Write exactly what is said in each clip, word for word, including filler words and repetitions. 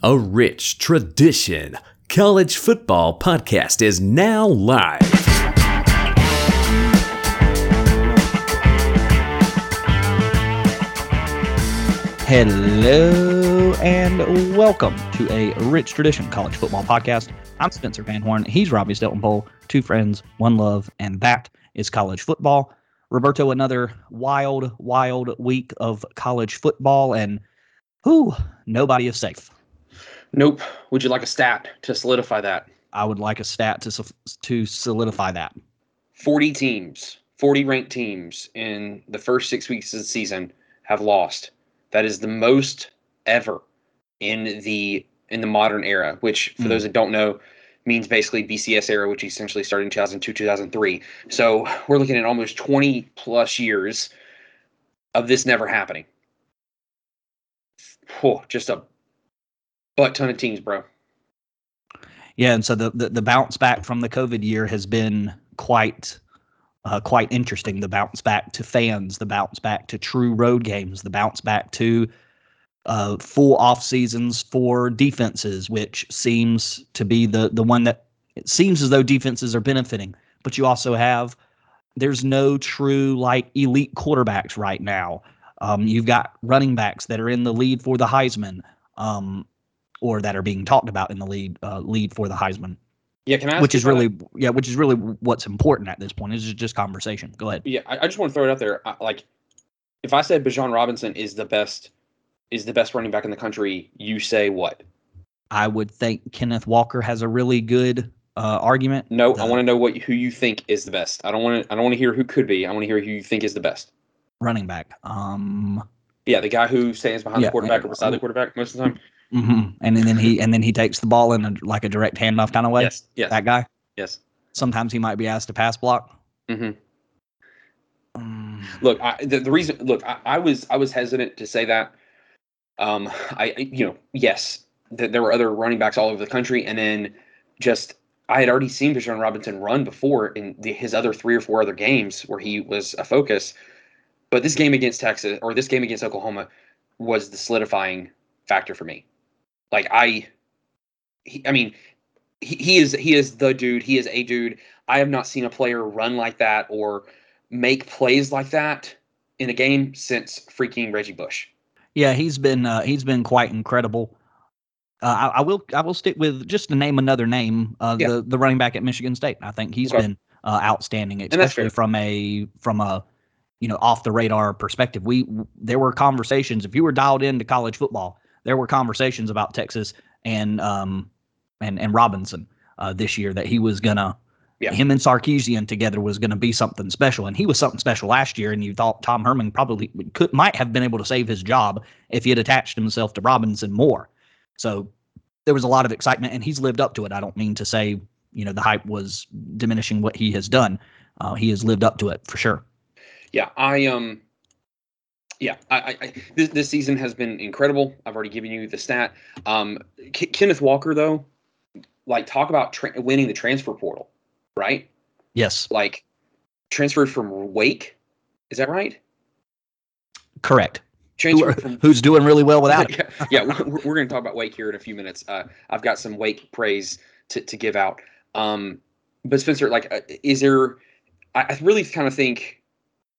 A Rich Tradition College Football Podcast is now live. Hello and welcome to A Rich Tradition College Football Podcast. I'm Spencer Van Horn. He's Robbie Steltenboe. Two friends, one love, and that is college football. Roberto, another wild, wild week of college football, and whew, nobody is safe. Nope. Would you like a stat to solidify that? I would like a stat to to solidify that. forty teams, forty ranked teams in the first six weeks of the season have lost. That is the most ever in the in the modern era, which for mm. those that don't know means basically B C S era, which essentially started in two thousand two, two thousand three. So we're looking at almost twenty plus years of this never happening. Oh, just a butt ton of teams, bro. Yeah, and so the, the, the bounce back from the COVID year has been quite uh, quite interesting. The bounce back to fans, the bounce back to true road games, the bounce back to uh, full off seasons for defenses, which seems to be the the one that it seems as though defenses are benefiting. But you also have there's no true like elite quarterbacks right now. Um, you've got running backs that are in the lead for the Heisman. Um, or that are being talked about in the lead uh, lead for the Heisman. Yeah, can I ask which is really that? yeah, which is really what's important at this point. It's just conversation. Go ahead. Yeah, I, I just want to throw it out there. I, like, if I said Bijan Robinson is the best is the best running back in the country, you say what? I would think Kenneth Walker has a really good uh, argument. No, the, I want to know what who you think is the best. I don't want to. I don't want to hear who could be. I want to hear who you think is the best running back. Um. Yeah, the guy who stands behind yeah, the quarterback and, or beside uh, the quarterback most of the time. Mm-hmm. And then he and then he takes the ball in a, like a direct handoff kind of way. Yes, yes. That guy. Yes. Sometimes he might be asked to pass block. Mm-hmm. Um, look, I, the, the reason. Look, I, I was I was hesitant to say that. Um, I you know yes, th- there were other running backs all over the country, and then just I had already seen Bijan Robinson run before in the, his other three or four other games where he was a focus, but this game against Texas or this game against Oklahoma was the solidifying factor for me. Like I, he, I mean, he, he is he is the dude. He is a dude. I have not seen a player run like that or make plays like that in a game since freaking Reggie Bush. Yeah, he's been uh, he's been quite incredible. Uh, I, I will I will stick with just to name another name. Uh, yeah. The the running back at Michigan State. I think he's okay. been uh, outstanding, especially from a from a you know off the radar perspective. We there were conversations if you were dialed into college football. There were conversations about Texas and um and and Robinson uh, this year that he was gonna yeah. him and Sarkisian together was gonna be something special, and he was something special last year. And you thought Tom Herman probably could might have been able to save his job if he had attached himself to Robinson more. So there was a lot of excitement, and he's lived up to it. I don't mean to say you know the hype was diminishing what he has done. Uh, he has lived up to it for sure. Yeah, I um. Yeah, I, I, this, this season has been incredible. I've already given you the stat. Um, K- Kenneth Walker, though, like talk about tra- winning the transfer portal, right? Yes. Like transferred from Wake. Is that right? Correct. Who, from- who's doing really well without it. yeah, yeah, we're, we're going to talk about Wake here in a few minutes. Uh, I've got some Wake praise to, to give out. Um, but Spencer, like, uh, is there – I really kind of think –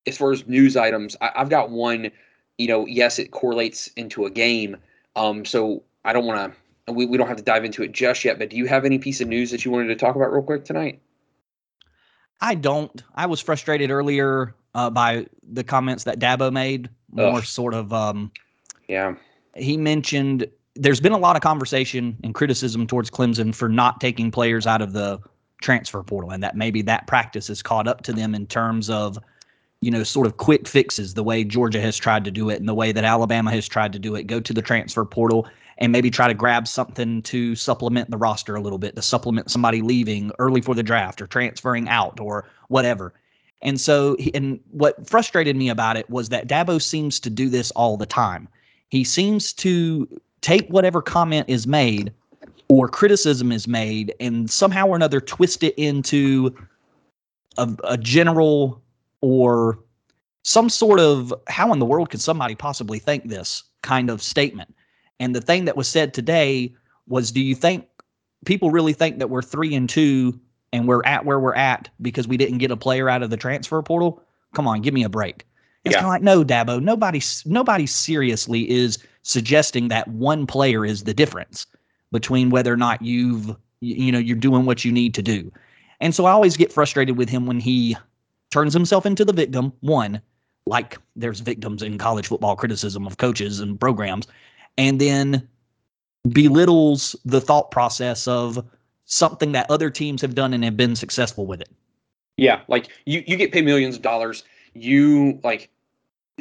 as far as news items, I, I've got one, you know, yes, it correlates into a game. Um, so I don't want to, we, we don't have to dive into it just yet, but do you have any piece of news that you wanted to talk about real quick tonight? I don't. I was frustrated earlier uh, by the comments that Dabo made, more Ugh. sort of. Um, yeah. He mentioned there's been a lot of conversation and criticism towards Clemson for not taking players out of the transfer portal, and that maybe that practice has caught up to them in terms of you know, sort of quick fixes, the way Georgia has tried to do it and the way that Alabama has tried to do it, go to the transfer portal and maybe try to grab something to supplement the roster a little bit, to supplement somebody leaving early for the draft or transferring out or whatever. And so, and what frustrated me about it was that Dabo seems to do this all the time. He seems to take whatever comment is made or criticism is made and somehow or another twist it into a, a general or some sort of how in the world could somebody possibly think this kind of statement. And the thing that was said today was, do you think people really think that we're three and two and we're at where we're at because we didn't get a player out of the transfer portal? Come on, give me a break. It's yeah. kind of like, no, Dabo, nobody, nobody seriously is suggesting that one player is the difference between whether or not you've, you know, you're doing what you need to do. And so I always get frustrated with him when he turns himself into the victim. One, like there's victims in college football criticism of coaches and programs, and then belittles the thought process of something that other teams have done and have been successful with it. Yeah, like you, you get paid millions of dollars. You like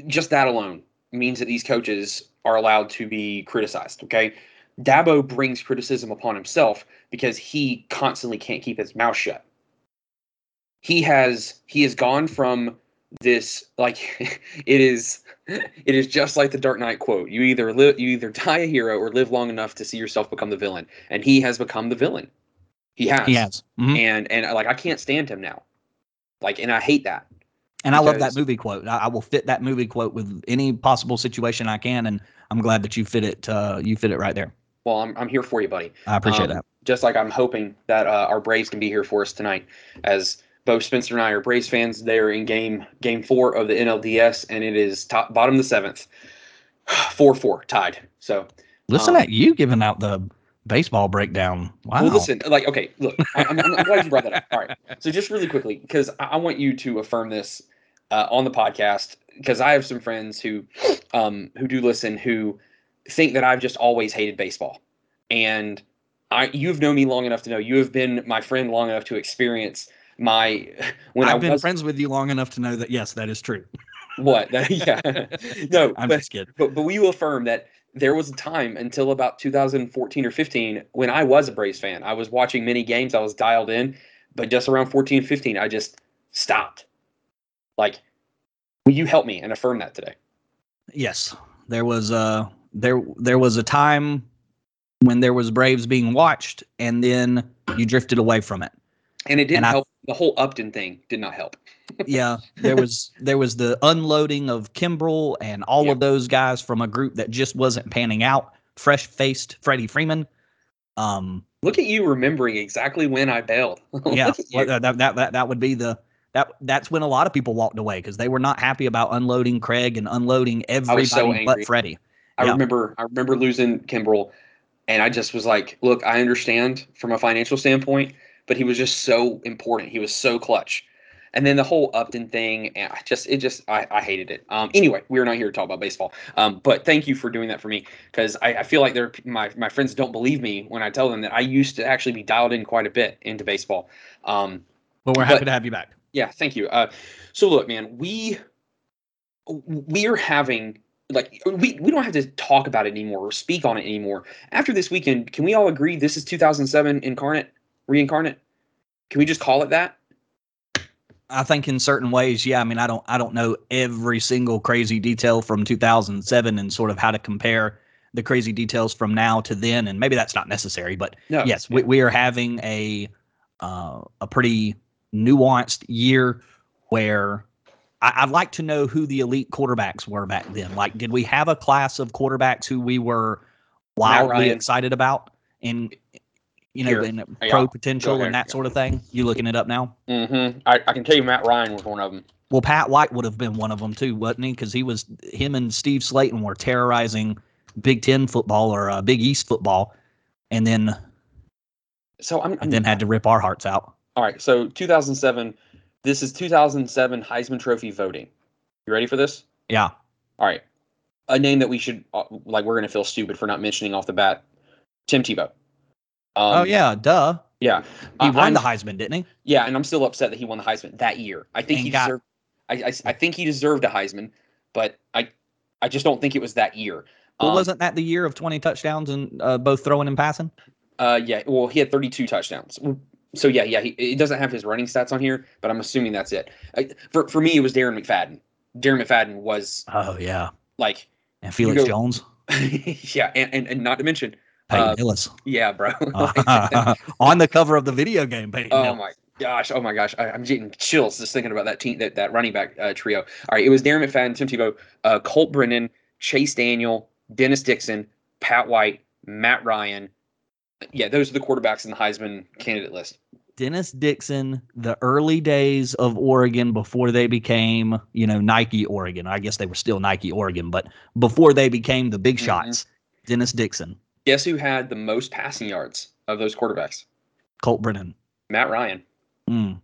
just that alone means that these coaches are allowed to be criticized. OK, Dabo brings criticism upon himself because he constantly can't keep his mouth shut. He has he has gone from this like it is it is just like the Dark Knight quote. You either live, you either die a hero or live long enough to see yourself become the villain. And he has become the villain. He has. He has. Mm-hmm. And and like I can't stand him now. Like and I hate that. And because, I love that movie quote. I, I will fit that movie quote with any possible situation I can, and I'm glad that you fit it. Uh, you fit it right there. Well, I'm I'm here for you, buddy. I appreciate um, that. Just like I'm hoping that uh, our Braves can be here for us tonight, as both Spencer and I are Braves fans. They are in game game four of the N L D S, and it is top bottom of the seventh, four four tied. So listen um, at you giving out the baseball breakdown. Wow. Well, listen, like okay, look, I, I'm, I'm glad you brought that up. All right, so just really quickly, because I, I want you to affirm this. Uh, on the podcast, because I have some friends who um, who do listen who think that I've just always hated baseball. And I, you've known me long enough to know you have been my friend long enough to experience my when I've I been was, friends with you long enough to know that, yes, that is true. What? That, yeah. No, I'm but, just kidding. But, but we will affirm that there was a time until about two thousand fourteen or fifteen when I was a Braves fan. I was watching many games. I was dialed in. But just around fourteen, fifteen, I just stopped. Like, will you help me and affirm that today? Yes, there was a there there was a time when there was Braves being watched, and then you drifted away from it. And it didn't and help. I, the whole Upton thing did not help. Yeah, there was there was the unloading of Kimbrel and all yeah. of those guys from a group that just wasn't panning out. Fresh faced Freddie Freeman. Um, look at you remembering exactly when I bailed. Yeah, that, that that that would be the. That that's when a lot of people walked away because they were not happy about unloading Craig and unloading everybody so but Freddie. I yeah. remember I remember losing Kimbrel, and I just was like, look, I understand from a financial standpoint, but he was just so important. He was so clutch. And then the whole Upton thing, and I just it just I, I hated it. Um, anyway, we're not here to talk about baseball. Um, but thank you for doing that for me because I, I feel like they're my my friends don't believe me when I tell them that I used to actually be dialed in quite a bit into baseball. Um, but we're happy but, to have you back. Yeah, thank you. Uh, so look, man, we we are having like we, we don't have to talk about it anymore or speak on it anymore. After this weekend, can we all agree this is two thousand seven incarnate, reincarnate? Can we just call it that? I think in certain ways, yeah. I mean, I don't I don't know every single crazy detail from two thousand seven and sort of how to compare the crazy details from now to then, and maybe that's not necessary. But no, yes, yeah. we we are having a uh, a pretty nuanced year where I, I'd like to know who the elite quarterbacks were back then. Like, did we have a class of quarterbacks who we were wildly excited about in, you know, in pro yeah. potential and that yeah. sort of thing? You looking it up now? Mm-hmm. I, I can tell you Matt Ryan was one of them. Well, Pat White would have been one of them too, wasn't he? Because he was him and Steve Slayton were terrorizing Big Ten football or uh, Big East football, and then so I'm, I'm and then had to rip our hearts out. All right, so two thousand seven, this is two thousand seven Heisman Trophy voting. You ready for this? Yeah. All right. A name that we should, like, we're going to feel stupid for not mentioning off the bat, Tim Tebow. Um, oh, yeah, duh. Yeah. He uh, won I'm, the Heisman, didn't he? Yeah, and I'm still upset that he won the Heisman that year. I think, he, got, deserved, I, I, I think he deserved a Heisman, but I, I just don't think it was that year. Well, um, wasn't that the year of twenty touchdowns and uh, both throwing and passing? Uh, yeah, well, he had thirty-two touchdowns. So, yeah, yeah, he, it doesn't have his running stats on here, but I'm assuming that's it. I, for for me, it was Darren McFadden. Darren McFadden was... Oh, yeah. Like... And Felix you know, Jones. Yeah, and, and, and not to mention... Peyton uh, Hillis. Yeah, bro. On the cover of the video game, Peyton Oh, Hillis. My gosh. Oh, my gosh. I, I'm getting chills just thinking about that team, that, that running back uh, trio. All right, it was Darren McFadden, Tim Tebow, uh, Colt Brennan, Chase Daniel, Dennis Dixon, Pat White, Matt Ryan. Yeah, those are the quarterbacks in the Heisman candidate list. Dennis Dixon, the early days of Oregon before they became, you know, Nike Oregon. I guess they were still Nike Oregon, but before they became the big shots, mm-hmm. Dennis Dixon. Guess who had the most passing yards of those quarterbacks? Colt Brennan. Matt Ryan. Mm.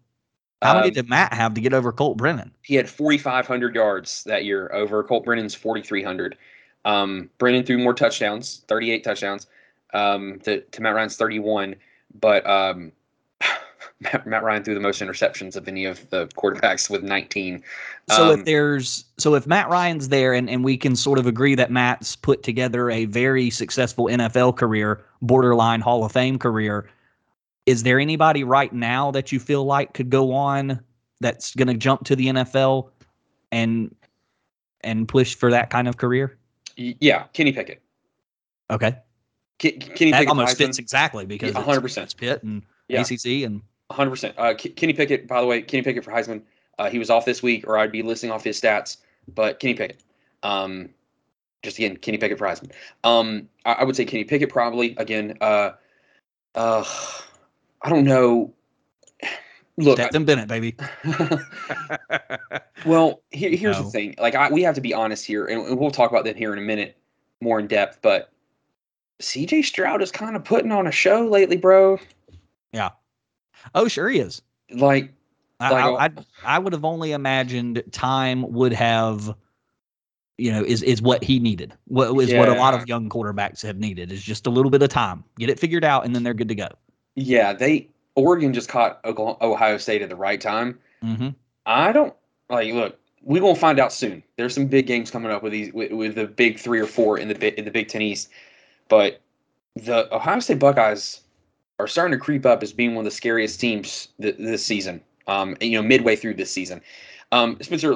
How um, many did Matt have to get over Colt Brennan? He had forty-five hundred yards that year over Colt Brennan's forty-three hundred. Um, Brennan threw more touchdowns, thirty-eight touchdowns, um, to, to Matt Ryan's thirty-one, but um, Matt, Matt Ryan threw the most interceptions of any of the quarterbacks with nineteen. So um, if there's, so if Matt Ryan's there, and, and we can sort of agree that Matt's put together a very successful N F L career, borderline Hall of Fame career, is there anybody right now that you feel like could go on that's going to jump to the N F L and and push for that kind of career? Yeah, Kenny Pickett. Okay. K- Kenny that Pickett almost Heisman. Fits exactly because yeah, one hundred percent. It's Pitt and yeah. A C C and one hundred percent. Uh, K- Kenny Pickett, by the way, Kenny Pickett for Heisman. Uh, he was off this week, or I'd be listing off his stats. But Kenny Pickett, um, just again, Kenny Pickett for Heisman. Um, I-, I would say Kenny Pickett probably again. Uh, uh, I don't know. Look, Stetson Bennett, baby. well, here, here's no. the thing. Like, I, we have to be honest here, and we'll talk about that here in a minute, more in depth. But C J Stroud is kind of putting on a show lately, bro. Yeah. Oh, sure he is. Like, I, like, I, I would have only imagined time would have, you know, is is what he needed. What is yeah. what a lot of young quarterbacks have needed is just a little bit of time, get it figured out, and then they're good to go. Yeah, they Oregon just caught Ohio State at the right time. Mm-hmm. I don't like. Look, we're gonna find out soon. There's some big games coming up with these with, with the big three or four in the in the Big Ten East, but the Ohio State Buckeyes are starting to creep up as being one of the scariest teams th- this season. Um, you know, midway through this season, um, Spencer,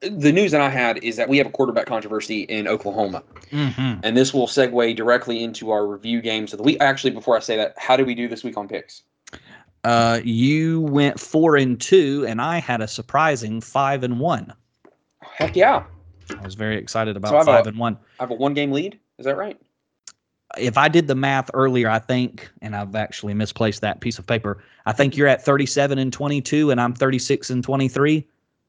the news that I had is that we have a quarterback controversy in Oklahoma, mm-hmm. and this will segue directly into our review games of the week. Actually, before I say that, how did we do this week on picks? Uh, you went four and two, and I had a surprising five and one. Heck yeah! I was very excited about so five a, and one. I have a one game lead. Is that right? If I did the math earlier, I think, and I've actually misplaced that piece of paper, I think you're at thirty-seven and twenty-two, and I'm thirty-six and twenty-three.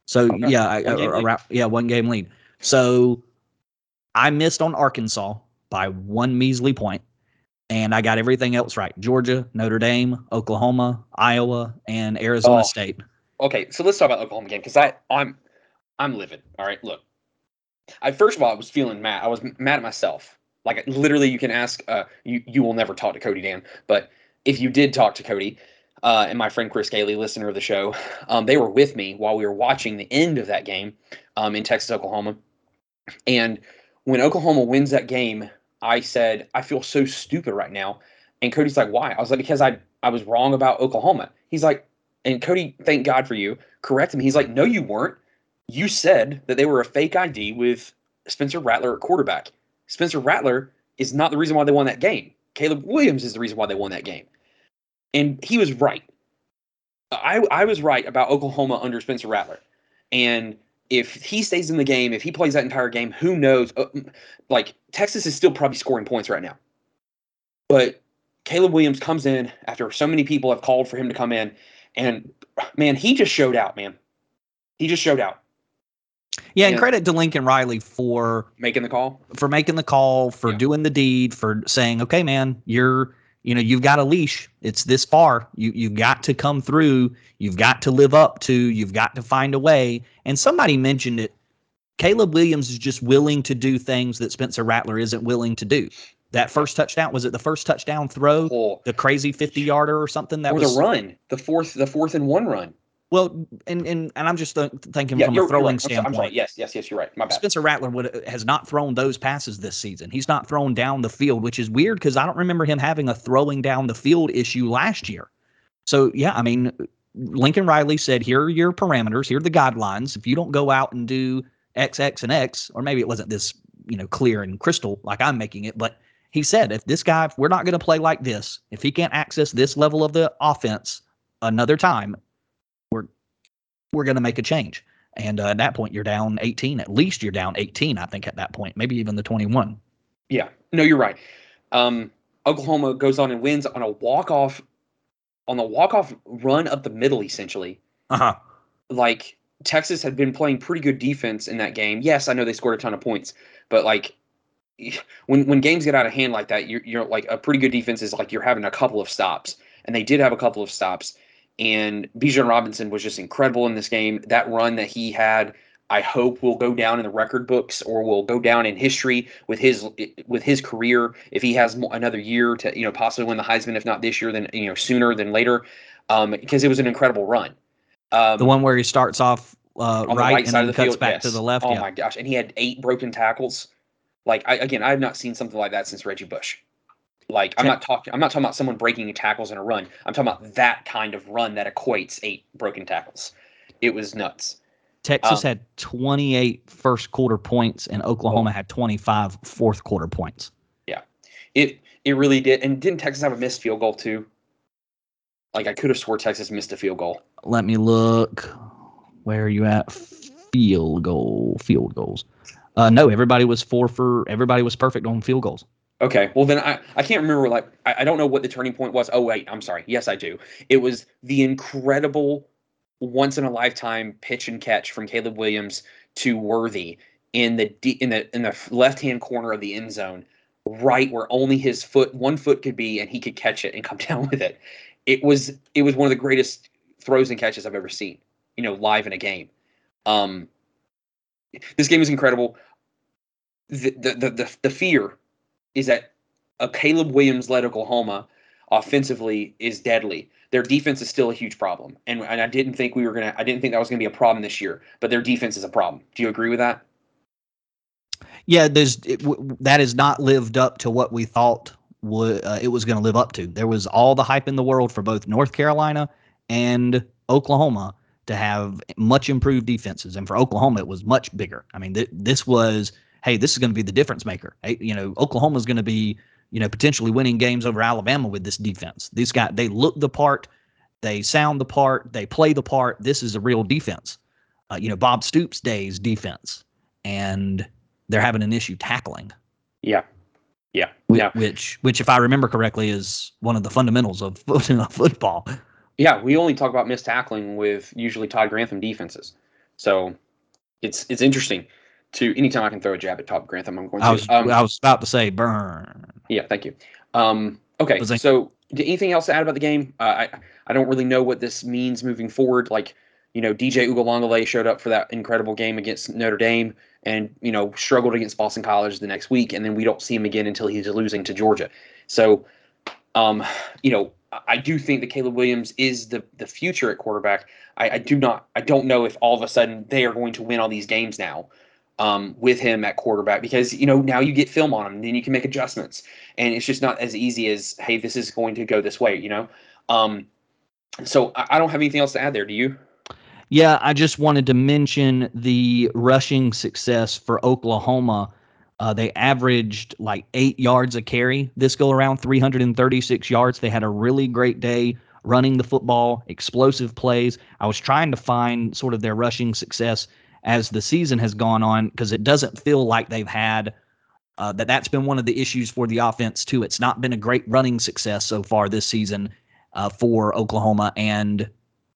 So, okay. yeah, I, around, yeah, one game lead. So, I missed on Arkansas by one measly point, and I got everything else right. Georgia, Notre Dame, Oklahoma, Iowa, and Arizona oh. State. Okay, so let's talk about Oklahoma again, because I'm I'm livid. All right, look. I First of all, I was feeling mad. I was mad at myself. Like, literally, you can ask, uh, you, you will never talk to Cody Dan, but if you did talk to Cody, uh, and my friend Chris Gailey, listener of the show, um, they were with me while we were watching the end of that game um, in Texas, Oklahoma. And when Oklahoma wins that game, I said, I feel so stupid right now. And Cody's like, why? I was like, because I, I was wrong about Oklahoma. He's like, and Cody, thank God for you, correct him. He's like, no, you weren't. You said that they were a fake I D with Spencer Rattler at quarterback. Spencer Rattler is not the reason why they won that game. Caleb Williams is the reason why they won that game. And he was right. I I was right about Oklahoma under Spencer Rattler. And if he stays in the game, if he plays that entire game, who knows? Like, Texas is still probably scoring points right now. But Caleb Williams comes in after so many people have called for him to come in. And, man, he just showed out, man. He just showed out. Yeah, and yeah. credit to Lincoln Riley for making the call, for making the call, for yeah. doing the deed, for saying, "Okay, man, you're, you know, you've got a leash. It's this far. You you've got to come through. You've got to live up to. You've got to find a way." And somebody mentioned it. Caleb Williams is just willing to do things that Spencer Rattler isn't willing to do. That first touchdown, was it the first touchdown throw? Oh. The crazy fifty-yarder or something that or was the run, the fourth, the fourth and one run. Well, and, and and I'm just th- thinking yeah, from a throwing right. standpoint. I'm sorry. Yes, yes, yes, you're right. My bad. Spencer Rattler would, has not thrown those passes this season. He's not thrown down the field, which is weird because I don't remember him having a throwing down the field issue last year. So, yeah, I mean, Lincoln Riley said, here are your parameters. Here are the guidelines. If you don't go out and do X, X, and X, or maybe it wasn't this, you know, clear and crystal like I'm making it, but he said, if this guy, if we're not going to play like this, if he can't access this level of the offense another time, we're we're going to make a change. And uh, at that point, you're down eighteen. At least you're down eighteen, I think, at that point, maybe even the twenty-one. Yeah. No, you're right. Um, Oklahoma goes on and wins on a walk-off, on the walk-off run up the middle, essentially. Uh-huh. Like, Texas had been playing pretty good defense in that game. Yes, I know they scored a ton of points, but, like, when when games get out of hand like that, you're, you're like, a pretty good defense is, like, you're having a couple of stops. And they did have a couple of stops. And Bijan Robinson was just incredible in this game. That run that he had, I hope, will go down in the record books, or will go down in history with his with his career. If he has another year to, you know, possibly win the Heisman, if not this year, then, you know, sooner than later, um, because it was an incredible run. Um, the one where he starts off uh, on right, the right and side then of the cuts field, back yes. to the left. Oh yeah. My gosh! And he had eight broken tackles. Like I, again, I have not seen something like that since Reggie Bush. Like, I'm not talking. I'm not talking about someone breaking tackles in a run. I'm talking about that kind of run that equates eight broken tackles. It was nuts. Texas um, had twenty-eight first quarter points, and Oklahoma oh. had twenty-five fourth quarter points. Yeah, it it really did. And didn't Texas have a missed field goal too? Like, I could have swore Texas missed a field goal. Let me look. Where are you at? Field goal. Field goals. Uh, no, everybody was four for. Everybody was perfect on field goals. Okay, well then I, I can't remember, like, I, I don't know what the turning point was. Oh, wait, I'm sorry. Yes, I do. It was the incredible once-in-a-lifetime pitch and catch from Caleb Williams to Worthy in the in the, in the left-hand corner of the end zone, right where only his foot, one foot could be, and he could catch it and come down with it. It was it was one of the greatest throws and catches I've ever seen, you know, live in a game. Um, this game is incredible. The the the the, the fear is that a Caleb Williams-led Oklahoma offensively is deadly. Their defense is still a huge problem, and and I didn't think we were gonna. I didn't think that was gonna be a problem this year, but their defense is a problem. Do you agree with that? Yeah, there's it, w- that has not lived up to what we thought w- uh, it was gonna live up to. There was all the hype in the world for both North Carolina and Oklahoma to have much improved defenses, and for Oklahoma it was much bigger. I mean, th- this was. Hey, this is going to be the difference maker. Hey, you know, Oklahoma's going to be, you know, potentially winning games over Alabama with this defense. These guys, they look the part, they sound the part, they play the part. This is a real defense. Uh, you know, Bob Stoops' days defense, and they're having an issue tackling. Yeah, yeah, which, yeah. Which, which, if I remember correctly, is one of the fundamentals of football. Yeah, we only talk about missed tackling with usually Todd Grantham defenses, so it's it's interesting. To anytime I can throw a jab at Todd Grantham, I'm going to. I was, um, I was about to say burn. Yeah, thank you. Um, okay, like, so anything else to add about the game? Uh, I I don't really know what this means moving forward. Like, you know, D J Uiagalelei showed up for that incredible game against Notre Dame, and, you know, struggled against Boston College the next week, and then we don't see him again until he's losing to Georgia. So, um, you know, I do think that Caleb Williams is the the future at quarterback. I, I do not. I don't know if all of a sudden they are going to win all these games now. Um, with him at quarterback, because, you know, now you get film on him, and then you can make adjustments, and it's just not as easy as, hey, this is going to go this way, you know. Um, so I, I don't have anything else to add there. Do you? Yeah, I just wanted to mention the rushing success for Oklahoma. Uh, they averaged like eight yards a carry this go around, three hundred thirty-six yards. They had a really great day running the football, explosive plays. I was trying to find sort of their rushing success as the season has gone on, because it doesn't feel like they've had uh, that. That's been one of the issues for the offense too. It's not been a great running success so far this season uh, for Oklahoma, and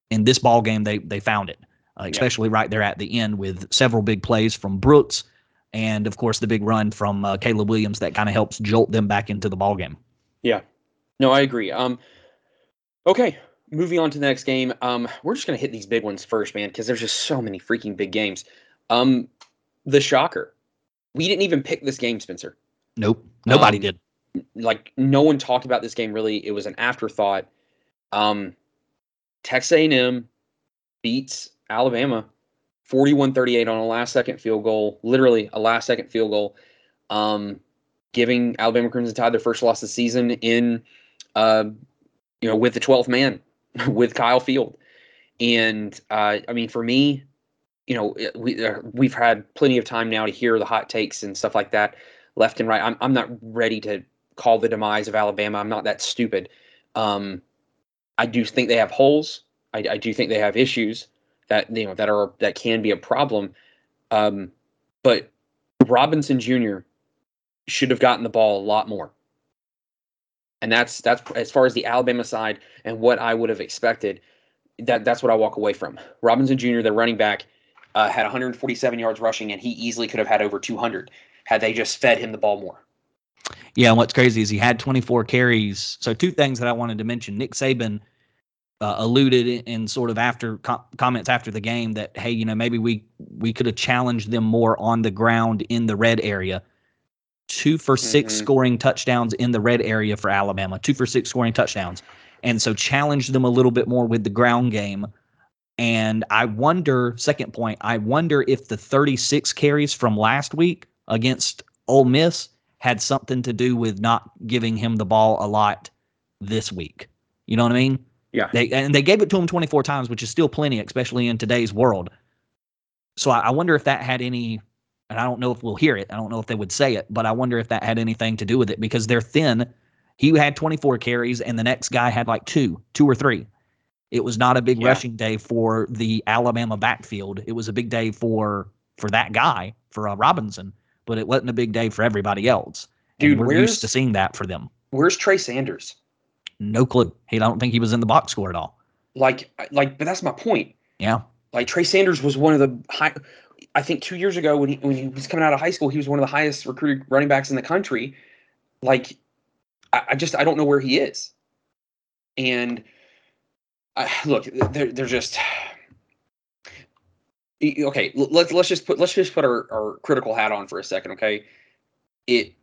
in this ball game they they found it, uh, especially yeah. right there at the end with several big plays from Brooks, and of course the big run from uh, Caleb Williams that kind of helps jolt them back into the ball game. Yeah, no, I agree. Um, okay. Moving on to the next game, um, we're just going to hit these big ones first, man, because there's just so many freaking big games. Um, the shocker. We didn't even pick this game, Spencer. Nope. Nobody um, did. Like, no one talked about this game, really. It was an afterthought. Um, Texas A and M beats Alabama forty-one thirty-eight on a last-second field goal, literally a last-second field goal, um, giving Alabama Crimson Tide their first loss of the season in, uh, you know, with the twelfth man. With Kyle Field. And, uh, I mean, for me, you know, we, uh, we've had plenty of time now to hear the hot takes and stuff like that left and right. I'm I'm not ready to call the demise of Alabama. I'm not that stupid. Um, I do think they have holes. I, I do think they have issues that, you know, that are, that can be a problem. Um, but Robinson Junior should have gotten the ball a lot more. And that's that's as far as the Alabama side and what I would have expected. That that's what I walk away from. Robinson Junior, the running back, uh, had one hundred forty-seven yards rushing, and he easily could have had over two hundred had they just fed him the ball more. Yeah, and what's crazy is he had twenty-four carries. So two things that I wanted to mention. Nick Saban uh, alluded in, in sort of after com- comments after the game that, hey, you know, maybe we we could have challenged them more on the ground in the red area. Two for six mm-hmm. scoring touchdowns in the red area for Alabama. Two for six scoring touchdowns. And so challenge them a little bit more with the ground game. And I wonder, second point, I wonder if the thirty-six carries from last week against Ole Miss had something to do with not giving him the ball a lot this week. You know what I mean? Yeah. They, and they gave it to him twenty-four times, which is still plenty, especially in today's world. So I, I wonder if that had any... And I don't know if we'll hear it. I don't know if they would say it, but I wonder if that had anything to do with it because they're thin. He had twenty-four carries, and the next guy had like two, two or three. It was not a big yeah. rushing day for the Alabama backfield. It was a big day for for that guy, for uh, Robinson, but it wasn't a big day for everybody else. Dude, and we're used to seeing that for them. Where's Trey Sanders? No clue. He I don't think he was in the box score at all. Like, like, but that's my point. Yeah. Like Trey Sanders was one of the high. I think two years ago when he, when he was coming out of high school, he was one of the highest recruited running backs in the country. Like, I, I just, I don't know where he is. And I, look, they're, they're just, okay. Let's, let's just put, let's just put our, our critical hat on for a second. Okay. It,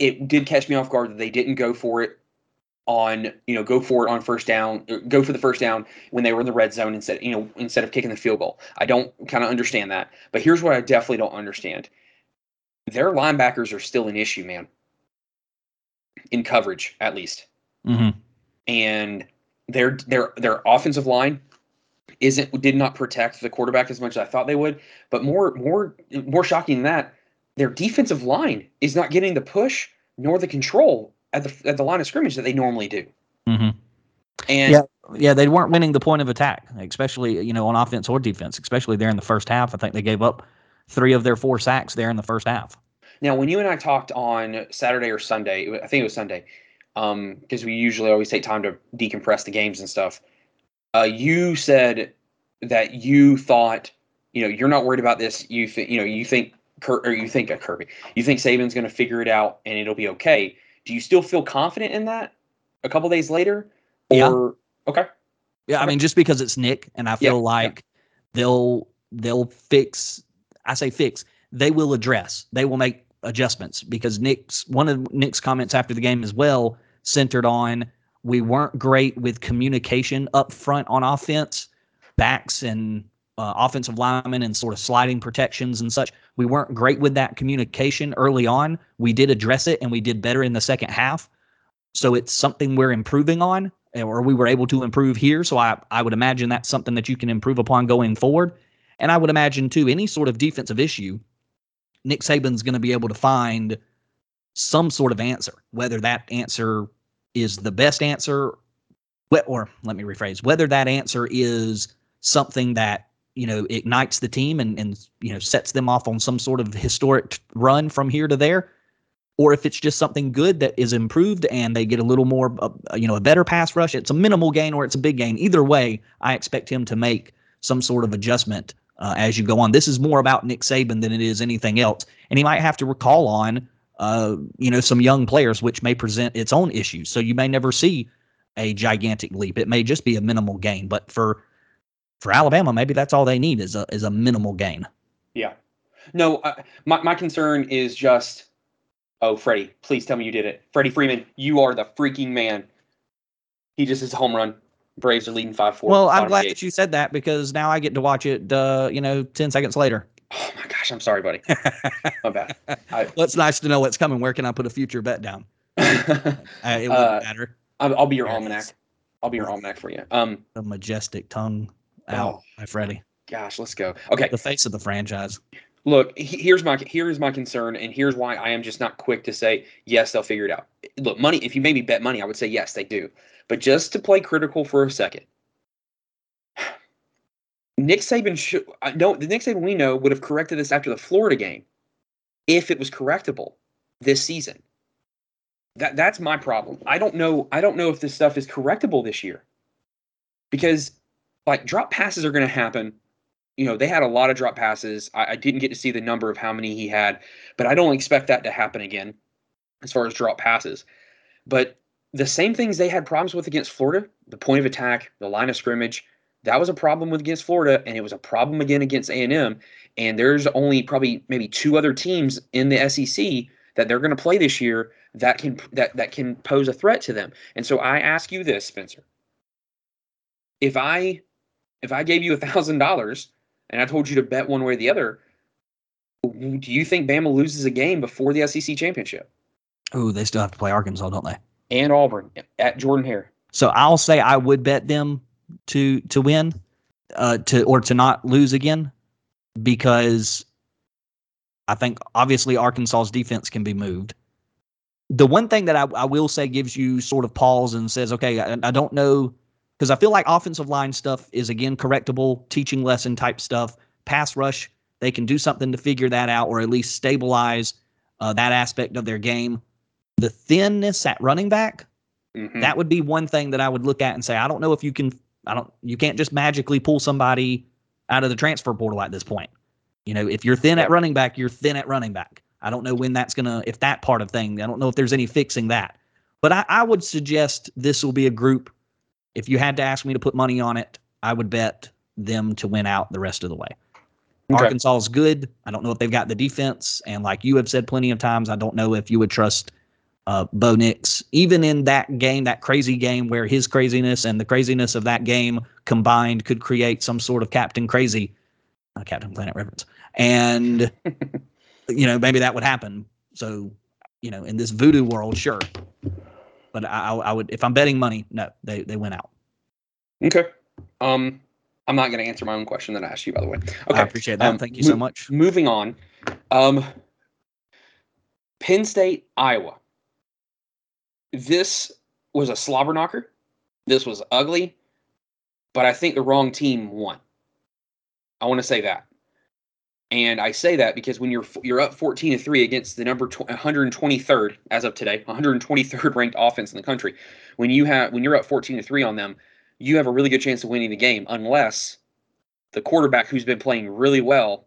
it did catch me off guard that they didn't go for it on, you know, go for it on first down, go for the first down when they were in the red zone instead, you know, instead of kicking the field goal. I don't kind of understand that, but here's what I definitely don't understand. Their linebackers are still an issue, man. In coverage, at least. Mm-hmm. And their, their, their offensive line isn't, did not protect the quarterback as much as I thought they would, but more, more, more shocking than that, their defensive line is not getting the push nor the control At the, at the line of scrimmage that they normally do. Mm-hmm. And yeah, yeah, they weren't winning the point of attack, especially, you know, on offense or defense, especially there in the first half. I think they gave up three of their four sacks there in the first half. Now, when you and I talked on Saturday or Sunday, I think it was Sunday, um, because we usually always take time to decompress the games and stuff. Uh, you said that you thought, you know, you're not worried about this. You think, you know, you think, Cur- or you think uh, Kirby, you think Saban's going to figure it out and it'll be okay. Do you still feel confident in that a couple days later? Or, yeah. Okay. Yeah, okay. I mean, just because it's Nick, and I feel yeah, like yeah. they'll they'll fix. I say fix. They will address. They will make adjustments because Nick's one of Nick's comments after the game as well centered on we weren't great with communication up front on offense, backs and uh, offensive linemen and sort of sliding protections and such. We weren't great with that communication early on. We did address it, and we did better in the second half. So it's something we're improving on, or we were able to improve here. So I, I would imagine that's something that you can improve upon going forward. And I would imagine, too, any sort of defensive issue, Nick Saban's going to be able to find some sort of answer, whether that answer is the best answer, or let me rephrase, whether that answer is something that you know, ignites the team and, and, you know, sets them off on some sort of historic run from here to there, or if it's just something good that is improved and they get a little more, uh, you know, a better pass rush, it's a minimal gain or it's a big gain. Either way, I expect him to make some sort of adjustment uh, as you go on. This is more about Nick Saban than it is anything else. And he might have to recall on, uh, you know, some young players, which may present its own issues. So you may never see a gigantic leap. It may just be a minimal gain, but for, For Alabama, maybe that's all they need is a is a minimal gain. Yeah. No, uh, my my concern is just, oh, Freddie, please tell me you did it. Freddie Freeman, you are the freaking man. He just is a home run. Braves are leading five four. Well, I'm glad that you said that because now I get to watch it, uh, you know, ten seconds later. Oh, my gosh. I'm sorry, buddy. My bad. I, well, it's nice to know what's coming. Where can I put a future bet down? uh, it wouldn't uh, matter. I'll, I'll be your almanac. I'll be your almanac for you. Um, the majestic tongue. Out, my Freddie. Gosh, let's go. Okay. The face of the franchise. Look, he, here's my here's my concern, and here's why I am just not quick to say, yes, they'll figure it out. Look, money, if you made me bet money, I would say, yes, they do. But just to play critical for a second, Nick Saban should – no, the Nick Saban we know would have corrected this after the Florida game if it was correctable. this season. That that's my problem. I don't know. I don't know if this stuff is correctable this year, because like drop passes are going to happen. You know, they had a lot of drop passes. I, I didn't get to see the number of how many he had, but I don't expect that to happen again as far as drop passes. But the same things they had problems with against Florida, the point of attack, the line of scrimmage, that was a problem with against Florida, and it was a problem again against A and M. And there's only probably maybe two other teams in the S E C that they're going to play this year that can that that can pose a threat to them. And so I ask you this, Spencer. If I if I gave you one thousand dollars and I told you to bet one way or the other, do you think Bama loses a game before the S E C championship? Oh, they still have to play Arkansas, don't they? And Auburn at Jordan-Hare. So I'll say I would bet them to to win, uh, to or to not lose again, because I think obviously Arkansas's defense can be moved. The one thing that I, I will say gives you sort of pause and says, okay, I, I don't know, because I feel like offensive line stuff is, again, correctable, teaching lesson type stuff. Pass rush, they can do something to figure that out or at least stabilize uh, that aspect of their game. The thinness at running back, mm-hmm. that would be one thing that I would look at and say, I don't know if you can, I don't, you can't just magically pull somebody out of the transfer portal at this point. You know, if you're thin at running back, you're thin at running back. I don't know when that's going to, if that part of thing, I don't know if there's any fixing that. But I, I would suggest this will be a group. If you had to ask me to put money on it, I would bet them to win out the rest of the way. Okay. Arkansas is good. I don't know if they've got the defense. And like you have said plenty of times, I don't know if you would trust uh, Bo Nix, even in that game, that crazy game where his craziness and the craziness of that game combined could create some sort of Captain Crazy, uh, Captain Planet reference. And, you know, maybe that would happen. So, you know, in this voodoo world, sure. But I, I would, if I'm betting money, no, they, they went out. Okay. Um, I'm not going to answer my own question that I asked you, by the way. Okay. I appreciate that. Um, Thank you mo- so much. Moving on. Um, Penn State, Iowa. This was a slobber knocker. This was ugly. But I think the wrong team won. I want to say that. And I say that because when you're you're up fourteen to three against the number one hundred twenty-third as of today, one hundred twenty-third ranked offense in the country, when you have when you're up fourteen to three on them, you have a really good chance of winning the game unless the quarterback who's been playing really well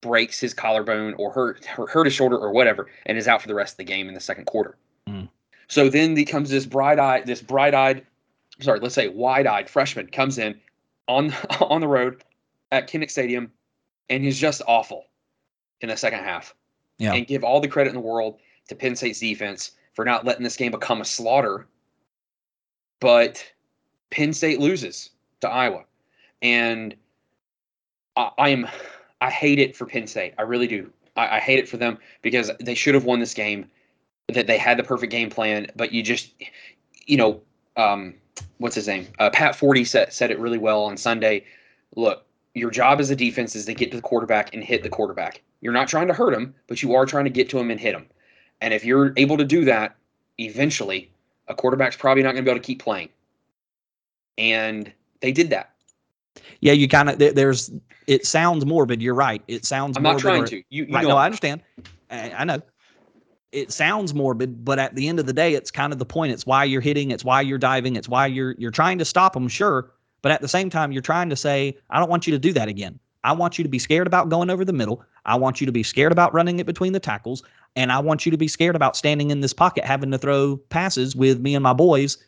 breaks his collarbone or hurt or hurt his shoulder or whatever and is out for the rest of the game in the second quarter. Mm. So then comes this bright-eyed this bright-eyed, sorry, let's say wide-eyed freshman comes in on on the road at Kinnick Stadium. And he's just awful in the second half. Yeah. And give all the credit in the world to Penn State's defense for not letting this game become a slaughter. But Penn State loses to Iowa. And I, I am I hate it for Penn State. I really do. I, I hate it for them because they should have won this game. That they had the perfect game plan, but you just you know, um, what's his name? Uh, Pat Forty said said it really well on Sunday. Look, your job as a defense is to get to the quarterback and hit the quarterback. You're not trying to hurt him, but you are trying to get to him and hit him. And if you're able to do that, eventually a quarterback's probably not going to be able to keep playing. And they did that. Yeah, you kind of there's. It sounds morbid. You're right. It sounds. I'm not morbid trying or, to. You, you right, know, no, I understand. I, I know. It sounds morbid, but at the end of the day, it's kind of the point. It's why you're hitting. It's why you're diving. It's why you're you're trying to stop them. Sure. But at the same time, you're trying to say, I don't want you to do that again. I want you to be scared about going over the middle. I want you to be scared about running it between the tackles. And I want you to be scared about standing in this pocket, having to throw passes with me and my boys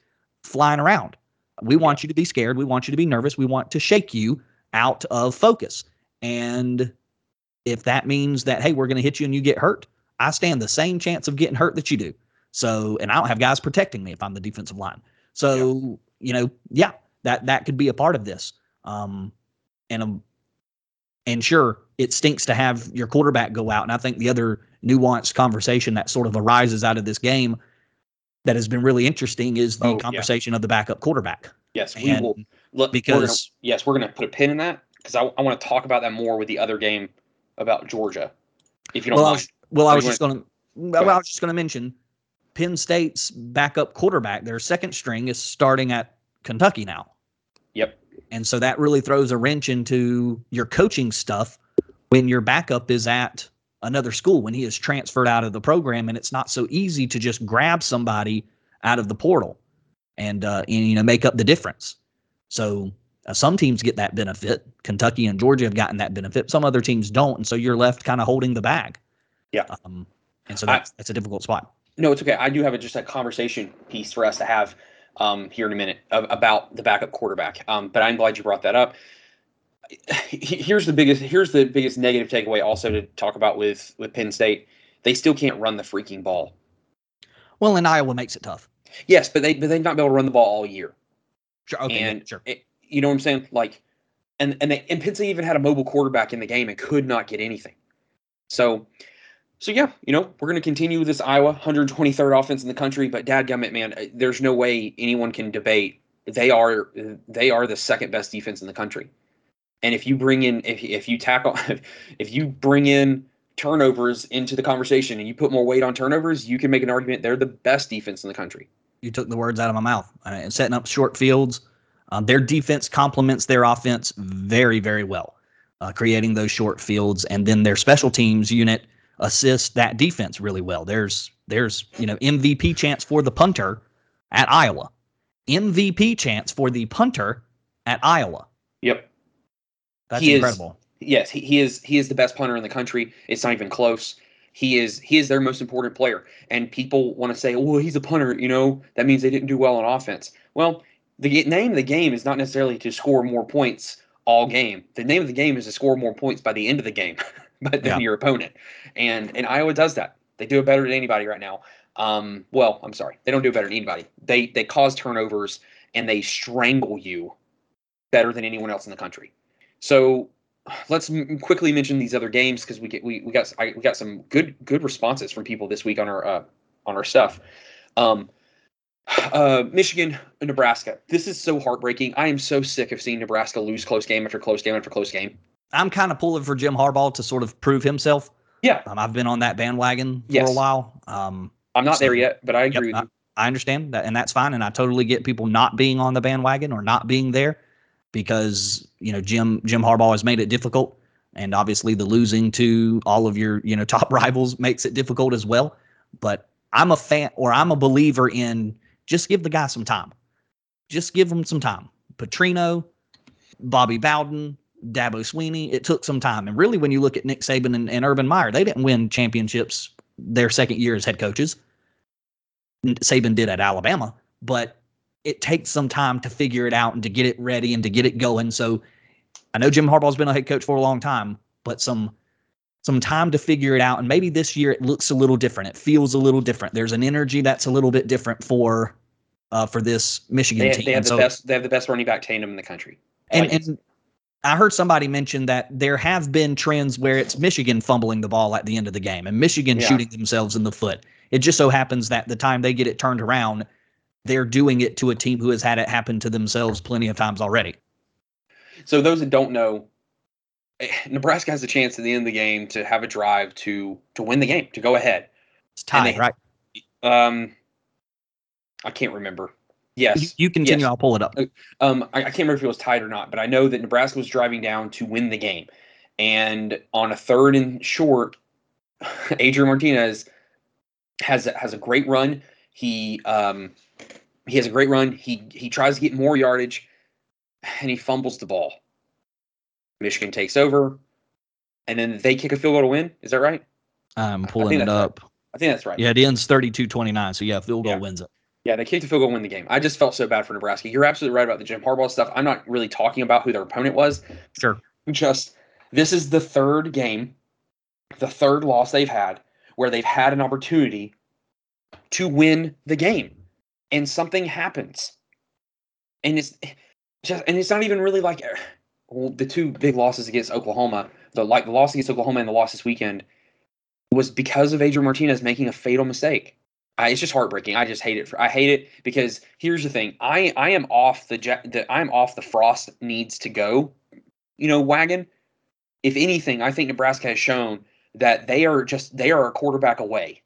flying around. We want you to be scared. We want you to be nervous. We want to shake you out of focus. And if that means that, hey, we're going to hit you and you get hurt, I stand the same chance of getting hurt that you do. So, and I don't have guys protecting me if I'm the defensive line. So, yeah. you know, yeah. That that could be a part of this. Um, and um, and sure, it stinks to have your quarterback go out. And I think the other nuanced conversation that sort of arises out of this game that has been really interesting is the oh, conversation yeah. of the backup quarterback. Yes, we and will. Look, because we're gonna, yes, we're going to put a pin in that because I, I want to talk about that more with the other game about Georgia. If you don't well, mind. I was, well, I was, just gonna, well I was just going to mention Penn State's backup quarterback, their second string, is starting at Kentucky now. Yep. And so that really throws a wrench into your coaching stuff when your backup is at another school when he is transferred out of the program, and it's not so easy to just grab somebody out of the portal and, uh, and you know, make up the difference. So uh, some teams get that benefit. Kentucky and Georgia have gotten that benefit. Some other teams don't, and so you're left kind of holding the bag. Yeah. Um, and so that's, I, that's a difficult spot. No, it's okay. I do have a, just a conversation piece for us to have um, here in a minute of, about the backup quarterback. Um, but I'm glad you brought that up. Here's the biggest. Here's the biggest negative takeaway. Also to talk about with with Penn State, they still can't run the freaking ball. Well, and Iowa makes it tough. Yes, but they but they've not been able to run the ball all year. Sure, okay, and yeah, sure. It, you know what I'm saying? Like, and and they and Penn State even had a mobile quarterback in the game and could not get anything. So, so yeah, you know, we're going to continue this Iowa one hundred twenty-third offense in the country. But dadgummit, man, there's no way anyone can debate they are they are the second best defense in the country. And if you bring in if if you tackle if you bring in turnovers into the conversation and you put more weight on turnovers, you can make an argument they're the best defense in the country. You took the words out of my mouth. And uh, setting up short fields, uh, their defense complements their offense very, very well, uh, creating those short fields, and then their special teams unit assists that defense really well. There's there's you know M V P chance for the punter at Iowa, M V P chance for the punter at Iowa. Yep. That's he incredible. Is, yes, he, he is he is the best punter in the country. It's not even close. He is he is their most important player. And people want to say, well, he's a punter, you know, that means they didn't do well on offense. Well, the name of the game is not necessarily to score more points all game. The name of the game is to score more points by the end of the game than yeah. your opponent. And and Iowa does that. They do it better than anybody right now. Um, well, I'm sorry. They don't do it better than anybody. They they cause turnovers and they strangle you better than anyone else in the country. So let's m- quickly mention these other games because we get we we got I, we got some good good responses from people this week on our uh, on our stuff. Um, uh, Michigan, Nebraska. This is so heartbreaking. I am so sick of seeing Nebraska lose close game after close game after close game. I'm kind of pulling for Jim Harbaugh to sort of prove himself. Yeah, um, I've been on that bandwagon for yes. a while. Um, I'm not so, there yet, but I agree. Yep, with I, you. I understand that, and that's fine. And I totally get people not being on the bandwagon or not being there. Because, you know, Jim Jim Harbaugh has made it difficult, and obviously the losing to all of your, you know, top rivals makes it difficult as well. But I'm a fan, or I'm a believer in just give the guy some time. Just give him some time. Petrino, Bobby Bowden, Dabo Swinney, it took some time. And really when you look at Nick Saban and, and Urban Meyer, they didn't win championships their second year as head coaches. Saban did at Alabama, but it takes some time to figure it out and to get it ready and to get it going. So I know Jim Harbaugh's been a head coach for a long time, but some some time to figure it out. And maybe this year it looks a little different. It feels a little different. There's an energy that's a little bit different for uh, for this Michigan they, team. They have, the so, best, they have the best running back tandem in the country. And, like, and I heard somebody mention that there have been trends where it's Michigan fumbling the ball at the end of the game and Michigan yeah. shooting themselves in the foot. It just so happens that the time they get it turned around, they're doing it to a team who has had it happen to themselves plenty of times already. So those that don't know, Nebraska has a chance at the end of the game to have a drive to to win the game, to go ahead. It's tied, right? Um, I can't remember. Yes. You, you continue, yes. I'll pull it up. Um, I, I can't remember if it was tied or not, but I know that Nebraska was driving down to win the game. And on a third and short, Adrian Martinez has, has a great run. He um, he has a great run. He he tries to get more yardage, and he fumbles the ball. Michigan takes over, and then they kick a field goal to win. Is that right? I'm pulling it up. Right. I think that's right. Yeah, it ends thirty-two twenty-nine, so yeah, field goal yeah. wins it. Yeah, they kicked the field goal to win the game. I just felt so bad for Nebraska. You're absolutely right about the Jim Harbaugh stuff. I'm not really talking about who their opponent was. Sure. Just this is the third game, the third loss they've had, where they've had an opportunity to win the game, and something happens, and it's just, and it's not even really like well, the two big losses against Oklahoma, the like the loss against Oklahoma and the loss this weekend was because of Adrian Martinez making a fatal mistake. I, it's just heartbreaking. I just hate it. For, I hate it because here's the thing: I I am off the, the I am off the Frost needs to go, you know, wagon. If anything, I think Nebraska has shown that they are just they are a quarterback away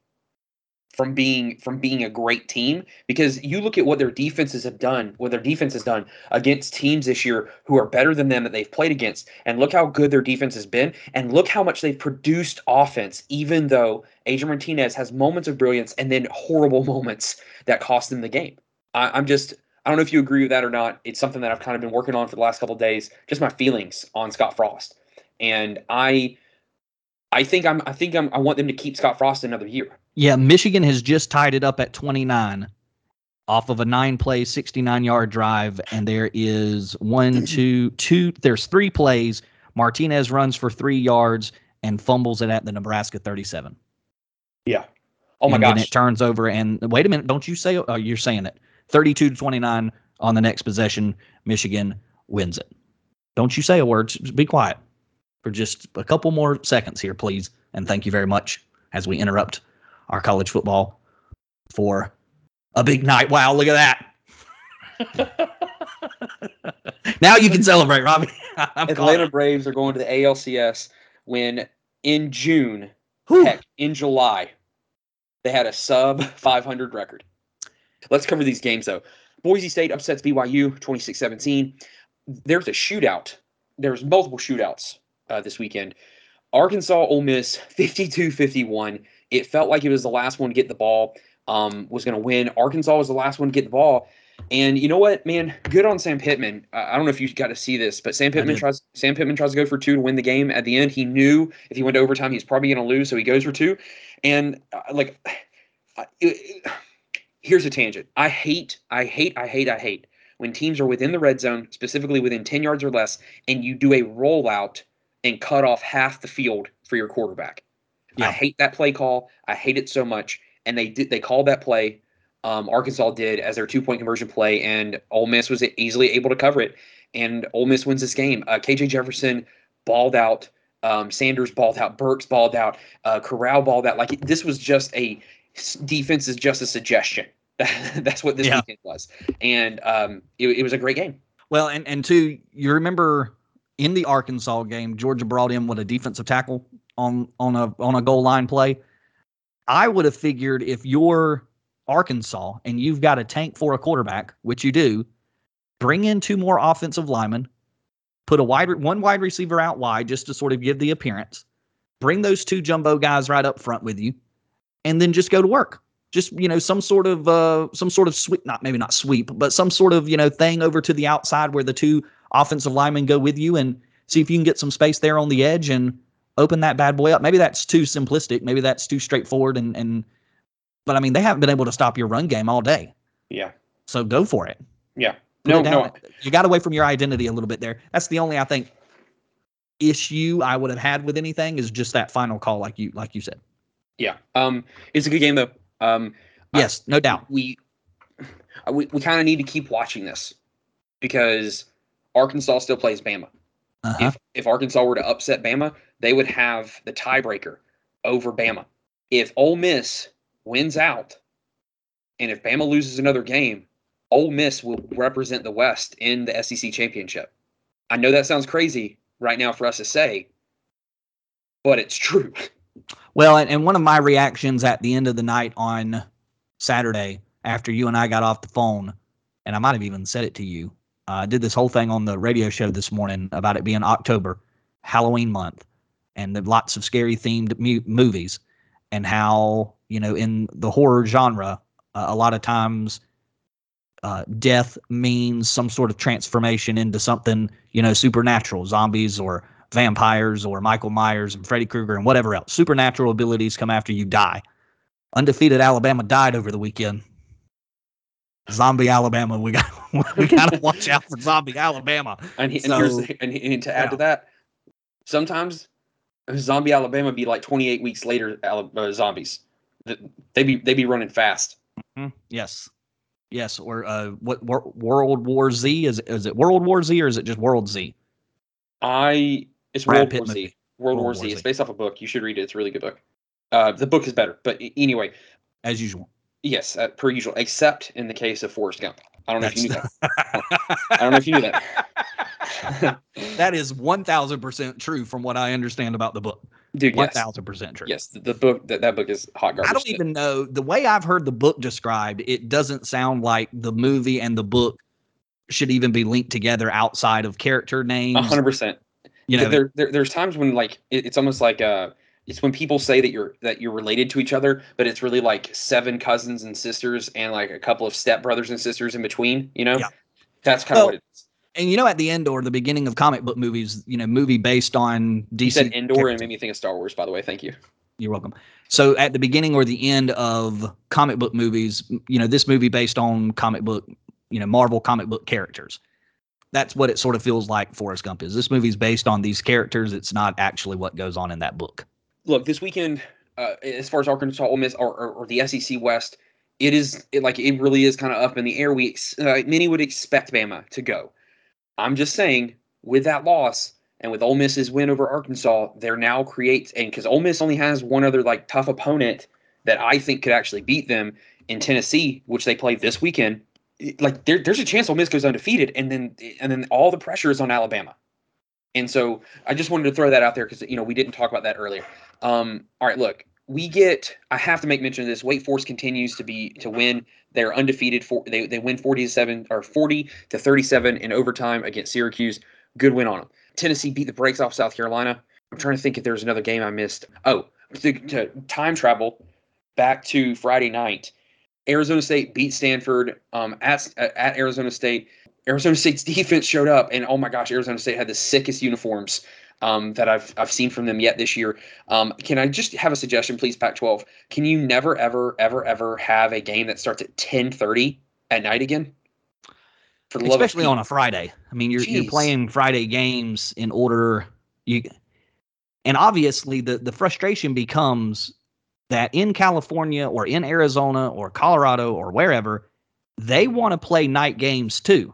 from being from being a great team, because you look at what their defenses have done, what their defense has done against teams this year who are better than them that they've played against, and look how good their defense has been, and look how much they've produced offense, even though Adrian Martinez has moments of brilliance and then horrible moments that cost them the game. I, I'm just, I don't know if you agree with that or not. It's something that I've kind of been working on for the last couple of days, just my feelings on Scott Frost. And I I think I'm I think I'm I want them to keep Scott Frost another year. Yeah, Michigan has just tied it up at twenty-nine off of a nine-play, sixty-nine-yard drive, and there is one, two, two, there's three plays. Martinez runs for three yards and fumbles it at the Nebraska thirty-seven. Yeah. Oh, my and gosh. And it turns over, and wait a minute, don't you say, oh, you're saying it. thirty-two to twenty-nine on the next possession, Michigan wins it. Don't you say a word. Just be quiet for just a couple more seconds here, please, and thank you very much as we interrupt our college football for a big night. Wow, look at that. Now you can celebrate, Robbie. I'm Atlanta calling. Braves are going to the A L C S when in June, Whew. heck, in July, they had a sub five hundred record. Let's cover these games, though. Boise State upsets B Y U twenty-six seventeen. There's a shootout. There's multiple shootouts uh, this weekend. Arkansas Ole Miss fifty-two fifty-one. It felt like it was the last one to get the ball, um, was going to win. Arkansas was the last one to get the ball. And you know what, man? Good on Sam Pittman. Uh, I don't know if you got to see this, but Sam Pittman tries Sam Pittman tries to go for two to win the game. At the end, he knew if he went to overtime, he's probably going to lose, so he goes for two. And, uh, like, uh, it, it, here's a tangent. I hate, I hate, I hate, I hate when teams are within the red zone, specifically within ten yards or less, and you do a rollout and cut off half the field for your quarterback. Yeah. I hate that play call. I hate it so much. And they did. They called that play. Um, Arkansas did as their two-point conversion play, and Ole Miss was easily able to cover it. And Ole Miss wins this game. Uh, K J Jefferson balled out. Um, Sanders balled out. Burks balled out. Uh, Corral balled out. Like it, this was just a defense is just a suggestion. That's what this yeah. weekend was. And um, it, it was a great game. Well, and and two, you remember in the Arkansas game, Georgia brought in what a defensive tackle. On, on a on a goal line play. I would have figured if you're Arkansas and you've got a tank for a quarterback, which you do, bring in two more offensive linemen, put a wide one wide receiver out wide just to sort of give the appearance, bring those two jumbo guys right up front with you, and then just go to work. Just you know some sort of uh, some sort of sweep, not maybe not sweep, but some sort of you know thing over to the outside where the two offensive linemen go with you and see if you can get some space there on the edge and open that bad boy up. Maybe that's too simplistic. Maybe that's too straightforward. And, and but I mean, they haven't been able to stop your run game all day. Yeah. So go for it. Yeah. No, no. You got away from your identity a little bit there. That's the only, I think, issue I would have had with anything is just that final call, like you like you said. Yeah. Um, it's a good game though. Um, yes, I, no doubt. We we, we kind of need to keep watching this because Arkansas still plays Bama. Uh-huh. If if Arkansas were to upset Bama, they would have the tiebreaker over Bama. If Ole Miss wins out, and if Bama loses another game, Ole Miss will represent the West in the S E C championship. I know that sounds crazy right now for us to say, but it's true. Well, and, and one of my reactions at the end of the night on Saturday after you and I got off the phone, and I might have even said it to you, I uh, did this whole thing on the radio show this morning about it being October, Halloween month, and the lots of scary themed mu- movies, and how, you know, in the horror genre, uh, a lot of times uh, death means some sort of transformation into something, you know, supernatural, zombies or vampires or Michael Myers and Freddy Krueger and whatever else. Supernatural abilities come after you die. Undefeated Alabama died over the weekend. Zombie Alabama, we got we got to watch out for Zombie Alabama. And, he, so, and, here's the, and, and to add yeah. to that, sometimes Zombie Alabama be like twenty-eight weeks later. Uh, zombies, they be they be running fast. Mm-hmm. Yes, yes. Or uh, what? Wor- World War Z is is it World War Z or is it just World Z? I it's World War Z. World, World War Z. War Z. It's based off a book. You should read it. It's a really good book. Uh, the book is better, but anyway, as usual. Yes, uh, per usual, except in the case of Forrest Gump. I don't know That's if you knew that. I don't know if you knew that. That is one thousand percent true from what I understand about the book. Dude, one thousand yes. percent true. Yes, the, the book that that book is hot garbage. I don't shit. even know the way I've heard the book described. It doesn't sound like the movie and the book should even be linked together outside of character names. A hundred percent. You know, there, there there's times when like it, it's almost like uh it's when people say that you're that you're related to each other, but it's really like seven cousins and sisters and like a couple of stepbrothers and sisters in between. You know, yeah. that's kind of well, what it is. And, you know, at the end or the beginning of comic book movies, you know, movie based on D C. You said indoor characters. And made me think of Star Wars, by the way. Thank you. You're welcome. So at the beginning or the end of comic book movies, you know, this movie based on comic book, you know, Marvel comic book characters. That's what it sort of feels like Forrest Gump is. This movie's based on these characters. It's not actually what goes on in that book. Look, this weekend, uh, as far as Arkansas, Ole Miss, or, or, or the S E C West, it is it, like it really is kind of up in the air. We ex- uh, many would expect Bama to go. I'm just saying, with that loss and with Ole Miss's win over Arkansas, they're now creates and because Ole Miss only has one other like tough opponent that I think could actually beat them in Tennessee, which they play this weekend. It, like there, there's a chance Ole Miss goes undefeated, and then and then all the pressure is on Alabama. And so I just wanted to throw that out there because you know we didn't talk about that earlier. Um, all right, look, we get. I have to make mention of this. Wake Forest continues to be to win. They're undefeated. For they they win forty to seven or forty to thirty seven in overtime against Syracuse. Good win on them. Tennessee beat the brakes off South Carolina. I'm trying to think if there's another game I missed. Oh, to, to time travel back to Friday night. Arizona State beat Stanford um, at at Arizona State. Arizona State's defense showed up, and oh my gosh, Arizona State had the sickest uniforms um, that I've I've seen from them yet this year. Um, can I just have a suggestion, please, Pac twelve? Can you never, ever, ever, ever have a game that starts at ten thirty at night again? For Especially on a Friday. I mean, you're Jeez. you're playing Friday games in order. You and obviously the the frustration becomes that in California or in Arizona or Colorado or wherever, they want to play night games too.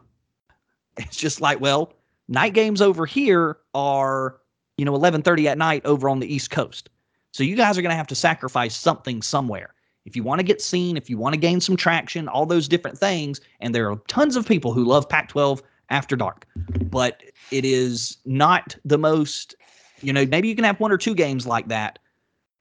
It's just like, well, night games over here are, you know, eleven thirty at night over on the East Coast. So you guys are going to have to sacrifice something somewhere. If you want to get seen, if you want to gain some traction, all those different things. And there are tons of people who love Pac twelve after dark. But it is not the most, you know, maybe you can have one or two games like that.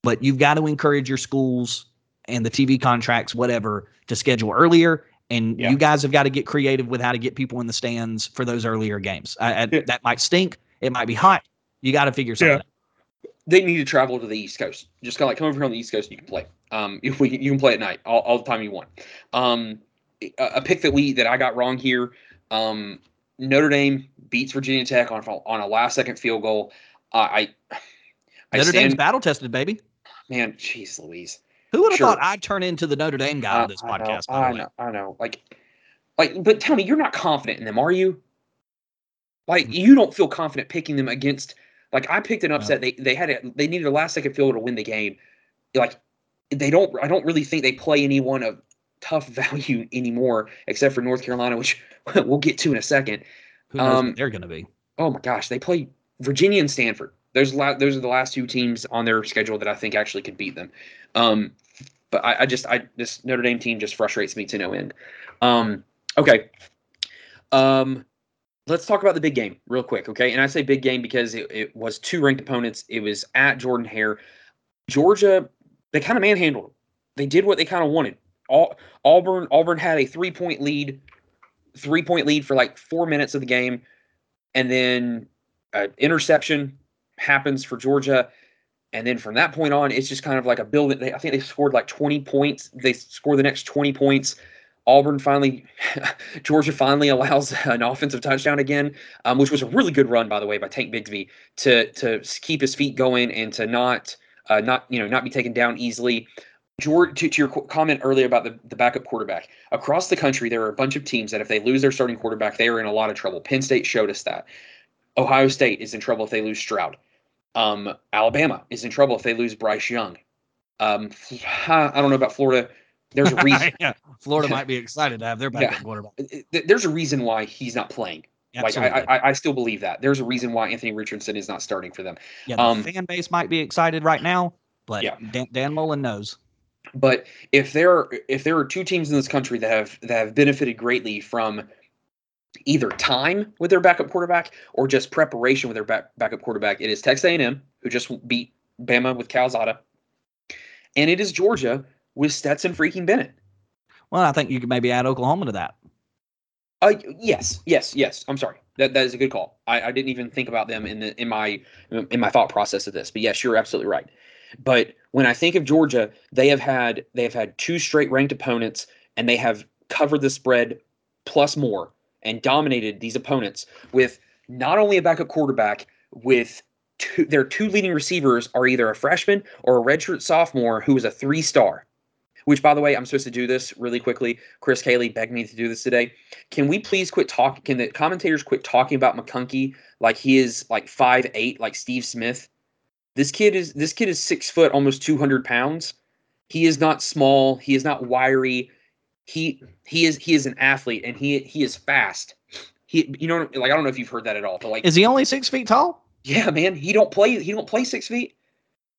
But you've got to encourage your schools and the T V contracts, whatever, to schedule earlier. And yeah. you guys have got to get creative with how to get people in the stands for those earlier games. I, I, yeah. That might stink. It might be hot. You got to figure something yeah. out. They need to travel to the East Coast. Just kind of like come over here on the East Coast and you can play. Um, if we, you can play at night all, all the time you want. Um, a, a pick that we that I got wrong here, um, Notre Dame beats Virginia Tech on, on a last-second field goal. Uh, I, I Notre stand, Dame's battle-tested, baby. Man, jeez Louise. Who would have sure. thought I'd turn into the Notre Dame guy on this I podcast? Know, I know, I know. Like, like, but tell me, you're not confident in them, are you? Like, mm-hmm. you don't feel confident picking them against. Like, I picked an upset. No. They they had a, they needed a last second field to win the game. Like, they don't. I don't really think they play anyone of tough value anymore, except for North Carolina, which we'll get to in a second. Who knows um, what they're going to be? Oh my gosh, they play Virginia and Stanford. Those la- those are the last two teams on their schedule that I think actually could beat them. Um, but I, I just, I this Notre Dame team just frustrates me to no end. Um, okay. Um, let's talk about the big game real quick. Okay. And I say big game because it, it was two ranked opponents. It was at Jordan-Hare. Georgia, they kind of manhandled them. They did what they kind of wanted. All, Auburn, Auburn had a three point lead, three point lead for like four minutes of the game. And then an interception happens for Georgia. And then from that point on, it's just kind of like a build. I think they scored like twenty points. They score the next twenty points. Auburn finally, Georgia finally allows an offensive touchdown again, um, which was a really good run, by the way, by Tank Bigsby to to keep his feet going and to not uh, not you know not be taken down easily. Georgia, to, to your comment earlier about the, the backup quarterback, across the country there are a bunch of teams that if they lose their starting quarterback, they are in a lot of trouble. Penn State showed us that. Ohio State is in trouble if they lose Stroud. Um, Alabama is in trouble if they lose Bryce Young. Um, I don't know about Florida. There's a reason. yeah. Florida might be excited to have their backup yeah. quarterback. There's a reason why he's not playing. Like, I, I, I still believe that. There's a reason why Anthony Richardson is not starting for them. Yeah, the um, fan base might be excited right now, but yeah. Dan, Dan Mullen knows. But if there are, if there are two teams in this country that have that have benefited greatly from either time with their backup quarterback or just preparation with their back, backup quarterback, it is Texas A and M, who just beat Bama with Calzada. And it is Georgia with Stetson freaking Bennett. Well, I think you could maybe add Oklahoma to that. Uh, yes, yes, yes. I'm sorry. That that is a good call. I, I didn't even think about them in the in my in my thought process of this. But yes, you're absolutely right. But when I think of Georgia, they have had they have had two straight ranked opponents, and they have covered the spread plus more and dominated these opponents with not only a backup quarterback, with two, their two leading receivers are either a freshman or a redshirt sophomore who is a three-star. Which, by the way, I'm supposed to do this really quickly. Chris Cayley begged me to do this today. Can we please quit talking? Can the commentators quit talking about McConkey like he is like five eight, like Steve Smith? This kid is this kid is six foot, almost two hundred pounds. He is not small. He is not wiry. He he is he is an athlete, and he he is fast. He you know like I don't know if you've heard that at all, but like, is he only six feet tall? Yeah, man. He don't play. He don't play six feet.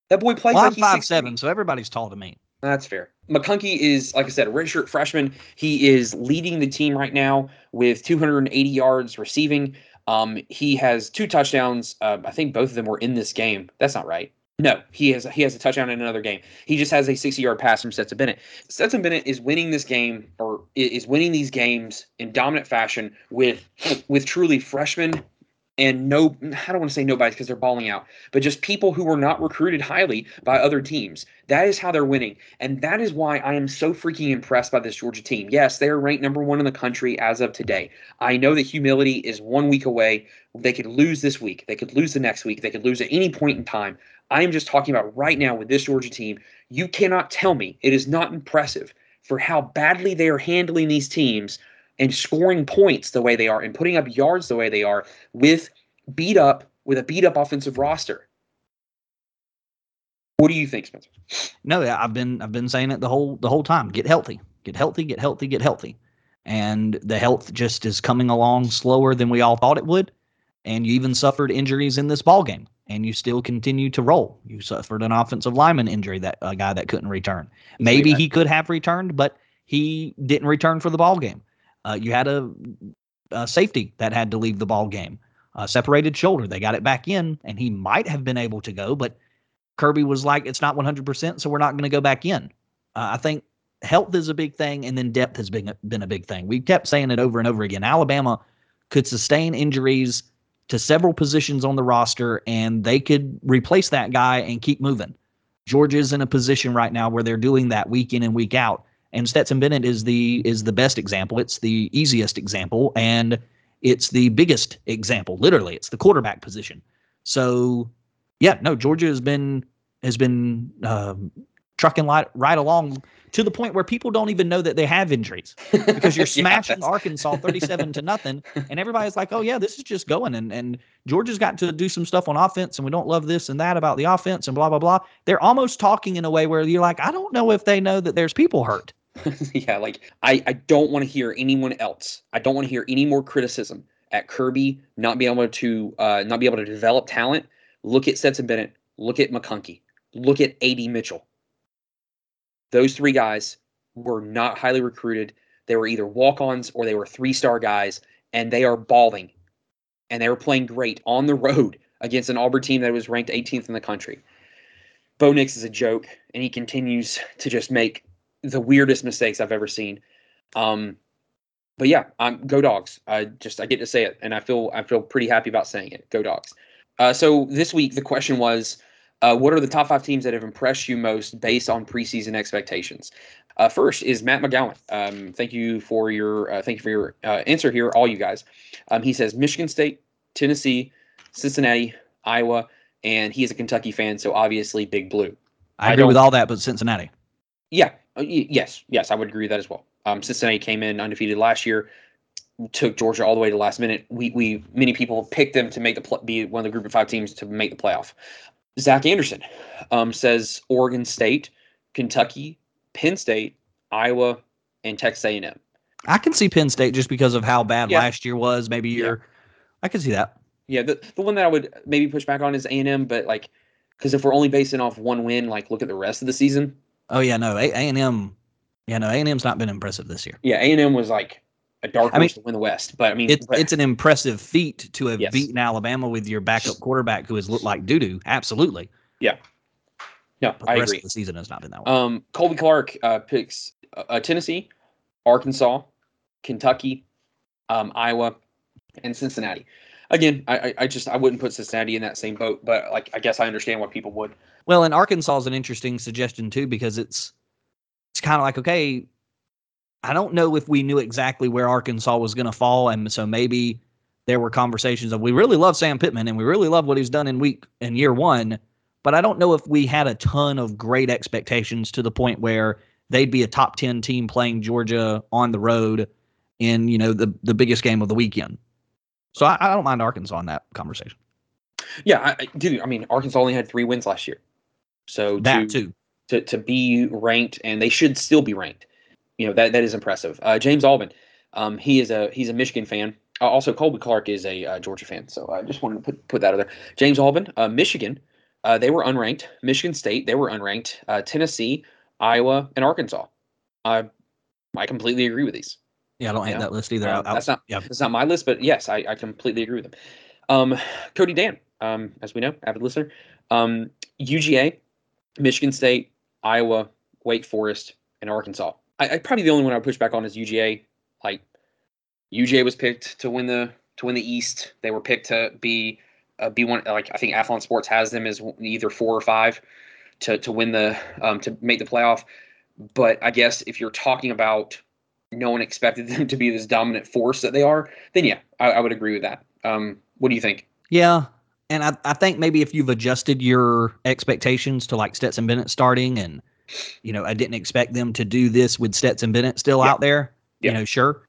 That boy plays well, like I'm he's five six seven, feet. So everybody's tall to me. That's fair. McConkey is, like I said, a redshirt freshman. He is leading the team right now with two hundred eighty yards receiving. Um, he has two touchdowns. Uh, I think both of them were in this game. That's not right. No, he has he has a touchdown in another game. He just has a sixty-yard pass from Stetson Bennett. Stetson Bennett is winning this game, or is winning these games in dominant fashion with with truly freshmen and no, I don't want to say nobody's because they're balling out, but just people who were not recruited highly by other teams. That is how they're winning. And that is why I am so freaking impressed by this Georgia team. Yes, they are ranked number one in the country as of today. I know that humility is one week away. They could lose this week. They could lose the next week. They could lose at any point in time. I am just talking about right now with this Georgia team. You cannot tell me it is not impressive for how badly they are handling these teams and scoring points the way they are and putting up yards the way they are with beat up with a beat up offensive roster. What do you think, Spencer? No, I've been I've been saying it the whole the whole time. Get healthy, get healthy, get healthy, get healthy. And the health just is coming along slower than we all thought it would. And you even suffered injuries in this ballgame, and you still continue to roll. You suffered an offensive lineman injury, that a guy that couldn't return. Maybe he could have returned, but he didn't return for the ballgame. Uh, you had a, a safety that had to leave the ball game, uh, separated shoulder. They got it back in, and he might have been able to go, but Kirby was like, it's not one hundred percent, so we're not going to go back in. Uh, I think health is a big thing, and then depth has been, been a big thing. We kept saying it over and over again. Alabama could sustain injuries to several positions on the roster, and they could replace that guy and keep moving. Georgia's in a position right now where they're doing that week in and week out. And Stetson Bennett is the is the best example. It's the easiest example, and it's the biggest example. Literally, it's the quarterback position. So, yeah, no, Georgia has been has been uh, trucking right, right along to the point where people don't even know that they have injuries because you're smashing yeah, Arkansas thirty-seven to nothing, and everybody's like, "Oh yeah, this is just going." And and Georgia's got to do some stuff on offense, and we don't love this and that about the offense, and blah blah blah. They're almost talking in a way where you're like, "I don't know if they know that there's people hurt." yeah, like I, I don't want to hear anyone else. I don't want to hear any more criticism at Kirby not being able to uh, not be able to develop talent. Look at Stetson Bennett. Look at McConkey. Look at A D Mitchell. Those three guys were not highly recruited. They were either walk-ons or they were three-star guys, and they are balling. And they were playing great on the road against an Auburn team that was ranked eighteenth in the country. Bo Nix is a joke, and he continues to just make the weirdest mistakes I've ever seen. Um, but yeah, um, go Dogs. I just I get to say it, and I feel I feel pretty happy about saying it. Go Dogs. Uh, so this week the question was, uh, what are the top five teams that have impressed you most based on preseason expectations? Uh, first is Matt McGowan. Um, thank you for your uh, thank you for your uh, answer here, all you guys. Um, he says Michigan State, Tennessee, Cincinnati, Iowa, and he is a Kentucky fan, so obviously Big Blue. I, I agree with all that, but Cincinnati. Yeah. Yes, yes, I would agree with that as well. Um, Cincinnati came in undefeated last year, took Georgia all the way to the last minute. We we many people picked them to make the pl- be one of the group of five teams to make the playoff. Zach Anderson um, says Oregon State, Kentucky, Penn State, Iowa, and Texas A and M. I can see Penn State just because of how bad yeah. last year was. Maybe you're, yeah. I can see that. Yeah, the the one that I would maybe push back on is A and M, but like because if we're only basing off one win, like look at the rest of the season. Oh yeah, no, A and M, yeah, no, A and M's not been impressive this year. Yeah, A and M was like a dark horse I mean, to win the West, but I mean, it's, but, it's an impressive feat to have yes. beaten Alabama with your backup quarterback who has looked like doo doo. Absolutely. Yeah, No, but I agree. The rest of the season has not been that way. Um, Colby Clark uh, picks uh, Tennessee, Arkansas, Kentucky, um, Iowa, and Cincinnati. Again, I, I just I wouldn't put Cincinnati in that same boat, but like I guess I understand why people would. Well, and Arkansas is an interesting suggestion too, because it's it's kind of like, okay, I don't know if we knew exactly where Arkansas was going to fall, and so maybe there were conversations of we really love Sam Pittman and we really love what he's done in week and year one, but I don't know if we had a ton of great expectations to the point where they'd be a top ten team playing Georgia on the road in, you know, the the biggest game of the weekend. So I, I don't mind Arkansas in that conversation. Yeah, I, I do. I mean, Arkansas only had three wins last year. So that to, too. To, to be ranked, and they should still be ranked. You know, that that is impressive. Uh, James Alban, um, he is a he's a Michigan fan. Uh, also, Colby Clark is a uh, Georgia fan. So I just wanted to put, put that out there. James Alban, uh, Michigan, uh, they were unranked. Michigan State, they were unranked. Uh, Tennessee, Iowa, and Arkansas. Uh, I completely agree with these. Yeah, I don't hate yeah. that list either. Um, I'll, that's not yeah. that's not my list, but yes, I, I completely agree with them. Um, Cody Dan, um, as we know, avid listener. Um, U G A, Michigan State, Iowa, Wake Forest, and Arkansas. I, I probably the only one I would push back on is U G A. Like U G A was picked to win the to win the East. They were picked to be uh, be one. Like I think Athlon Sports has them as either four or five to to win the um, to make the playoff. But I guess if you're talking about no one expected them to be this dominant force that they are, then yeah, I, I would agree with that. Um, what do you think? Yeah, and I, I think maybe if you've adjusted your expectations to like Stetson Bennett starting and, you know, I didn't expect them to do this with Stetson Bennett still yeah. out there, yeah. you know, sure.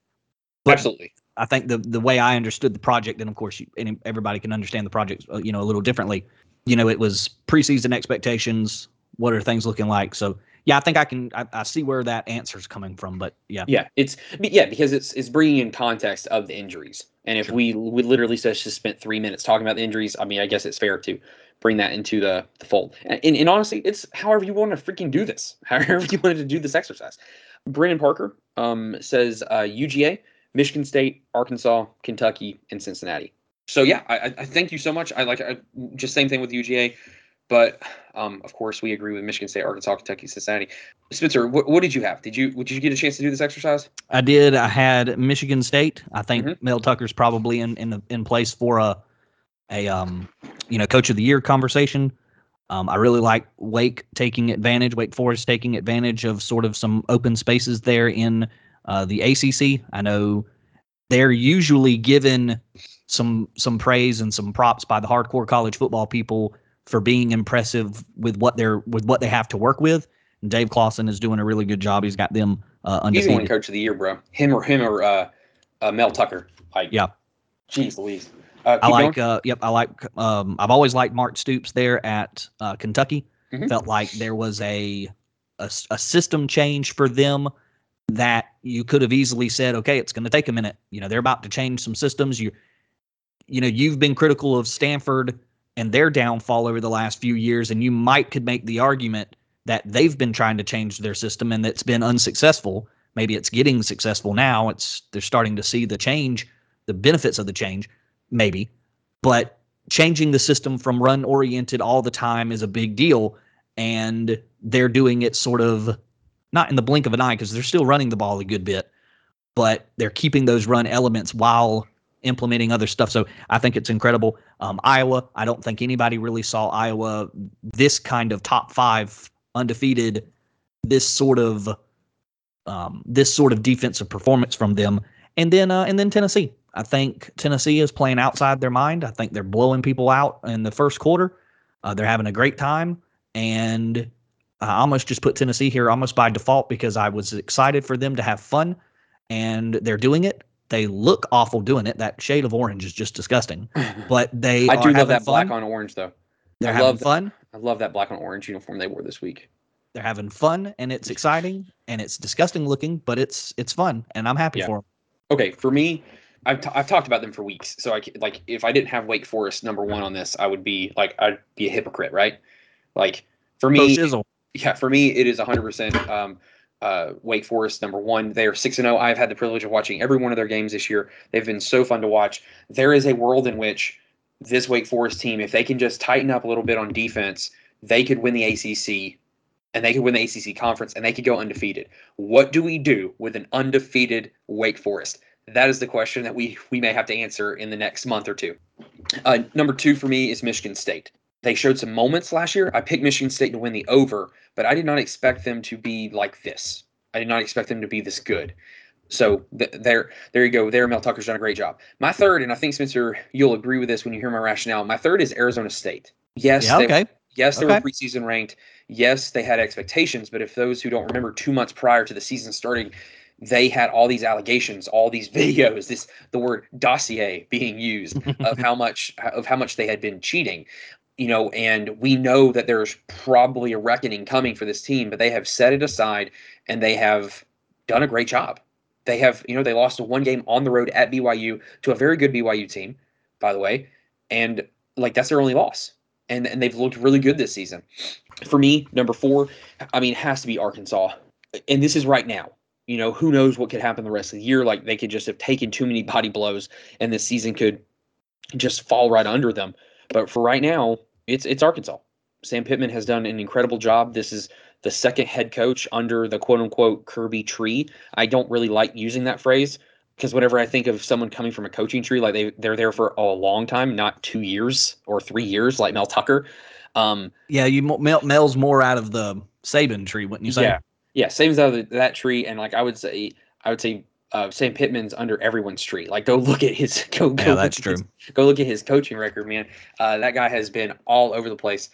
But absolutely. I think the the way I understood the project, and of course you, and everybody can understand the project, you know, a little differently. You know, it was preseason expectations. What are things looking like? So, yeah, I think I can. I, I see where that answer's coming from, but yeah, yeah, it's yeah because it's it's bringing in context of the injuries, and if sure. we we literally just spent three minutes talking about the injuries, I mean, I guess it's fair to bring that into the, the fold. And, and, and honestly, it's however you want to freaking do this, however you wanted to do this exercise. Brennan Parker um, says uh, U G A, Michigan State, Arkansas, Kentucky, and Cincinnati. So yeah, I, I thank you so much. I like I, just same thing with U G A. But, um, of course, we agree with Michigan State, Arkansas, Kentucky, Cincinnati. Spencer, wh- what did you have? Did you did you get a chance to do this exercise? I did. I had Michigan State. I think mm-hmm. Mel Tucker's probably in in, the, in place for a a um you know Coach of the Year conversation. Um, I really like Wake taking advantage, Wake Forest taking advantage of sort of some open spaces there in uh, the A C C. I know they're usually given some some praise and some props by the hardcore college football people for being impressive with what they're with what they have to work with, and Dave Clawson is doing a really good job. He's got them uh, undefeated. He's the Coach of the Year, bro. Him or him or uh, uh, Mel Tucker. Like, yeah. Jeez Louise. Uh, I like. Uh, yep. I like. Um, I've always liked Mark Stoops there at uh, Kentucky. Mm-hmm. Felt like there was a, a a system change for them that you could have easily said, okay, it's going to take a minute. You know, they're about to change some systems. You, you know, you've been critical of Stanford and their downfall over the last few years, and you might could make the argument that they've been trying to change their system and that's been unsuccessful. Maybe it's getting successful now. It's they're starting to see the change, the benefits of the change, maybe. But changing the system from run-oriented all the time is a big deal, and they're doing it sort of not in the blink of an eye because they're still running the ball a good bit, but they're keeping those run elements while implementing other stuff. So I think it's incredible. Um, Iowa, I don't think anybody really saw Iowa this kind of top five undefeated, this sort of um, this sort of defensive performance from them. And then uh, and then Tennessee. I think Tennessee is playing outside their mind. I think they're blowing people out in the first quarter. Uh, they're having a great time. And I almost just put Tennessee here almost by default because I was excited for them to have fun, and they're doing it. They look awful doing it. That shade of orange is just disgusting. But they I are do love that fun. Black on orange, though. They're I having love fun. That. I love that black on orange uniform they wore this week. They're having fun, and it's exciting, and it's disgusting looking, but it's it's fun, and I'm happy yeah. for them. Okay, for me, I've t- I've talked about them for weeks. So I like if I didn't have Wake Forest number one on this, I would be like I'd be a hypocrite, right? Like for me, Pro-shizzle. yeah, for me it is one hundred percent. Um, Uh, Wake Forest, number one. They are six and oh. I've had the privilege of watching every one of their games this year. They've been so fun to watch. There is a world in which this Wake Forest team, if they can just tighten up a little bit on defense, they could win the A C C and they could win the A C C conference and they could go undefeated. What do we do with an undefeated Wake Forest? That is the question that we, we may have to answer in the next month or two. Uh, number two for me is Michigan State. They showed some moments last year. I picked Michigan State to win the over, but I did not expect them to be like this. I did not expect them to be this good. So th- there there you go. There, Mel Tucker's done a great job. My third, and I think, Spencer, you'll agree with this when you hear my rationale, my third is Arizona State. Yes, yeah, okay. they, yes, they okay. were preseason ranked. Yes, they had expectations, but if those who don't remember, two months prior to the season starting, they had all these allegations, all these videos, this the word dossier being used of how much of how much they had been cheating. You know, and we know that there's probably a reckoning coming for this team, but they have set it aside and they have done a great job. They have, you know, they lost a one game on the road at B Y U to a very good B Y U team, by the way. And like, that's their only loss. And and they've looked really good this season. For me, number four, I mean, it has to be Arkansas. And this is right now. You know, who knows what could happen the rest of the year. Like, they could just have taken too many body blows and this season could just fall right under them. But for right now, It's it's Arkansas. Sam Pittman has done an incredible job. This is the second head coach under the quote-unquote Kirby tree. I don't really like using that phrase because whenever I think of someone coming from a coaching tree, like they, they're there for a long time, not two years or three years like Mel Tucker. Um, yeah, you Mel, Mel's more out of the Saban tree, wouldn't you say? Yeah, yeah, Saban's out of the, that tree, and like I would say, I would say uh, Sam Pittman's under everyone's tree. Like, go look at his go go. Yeah, that's true. His, go look at his coaching record, man. Uh, that guy has been all over the place.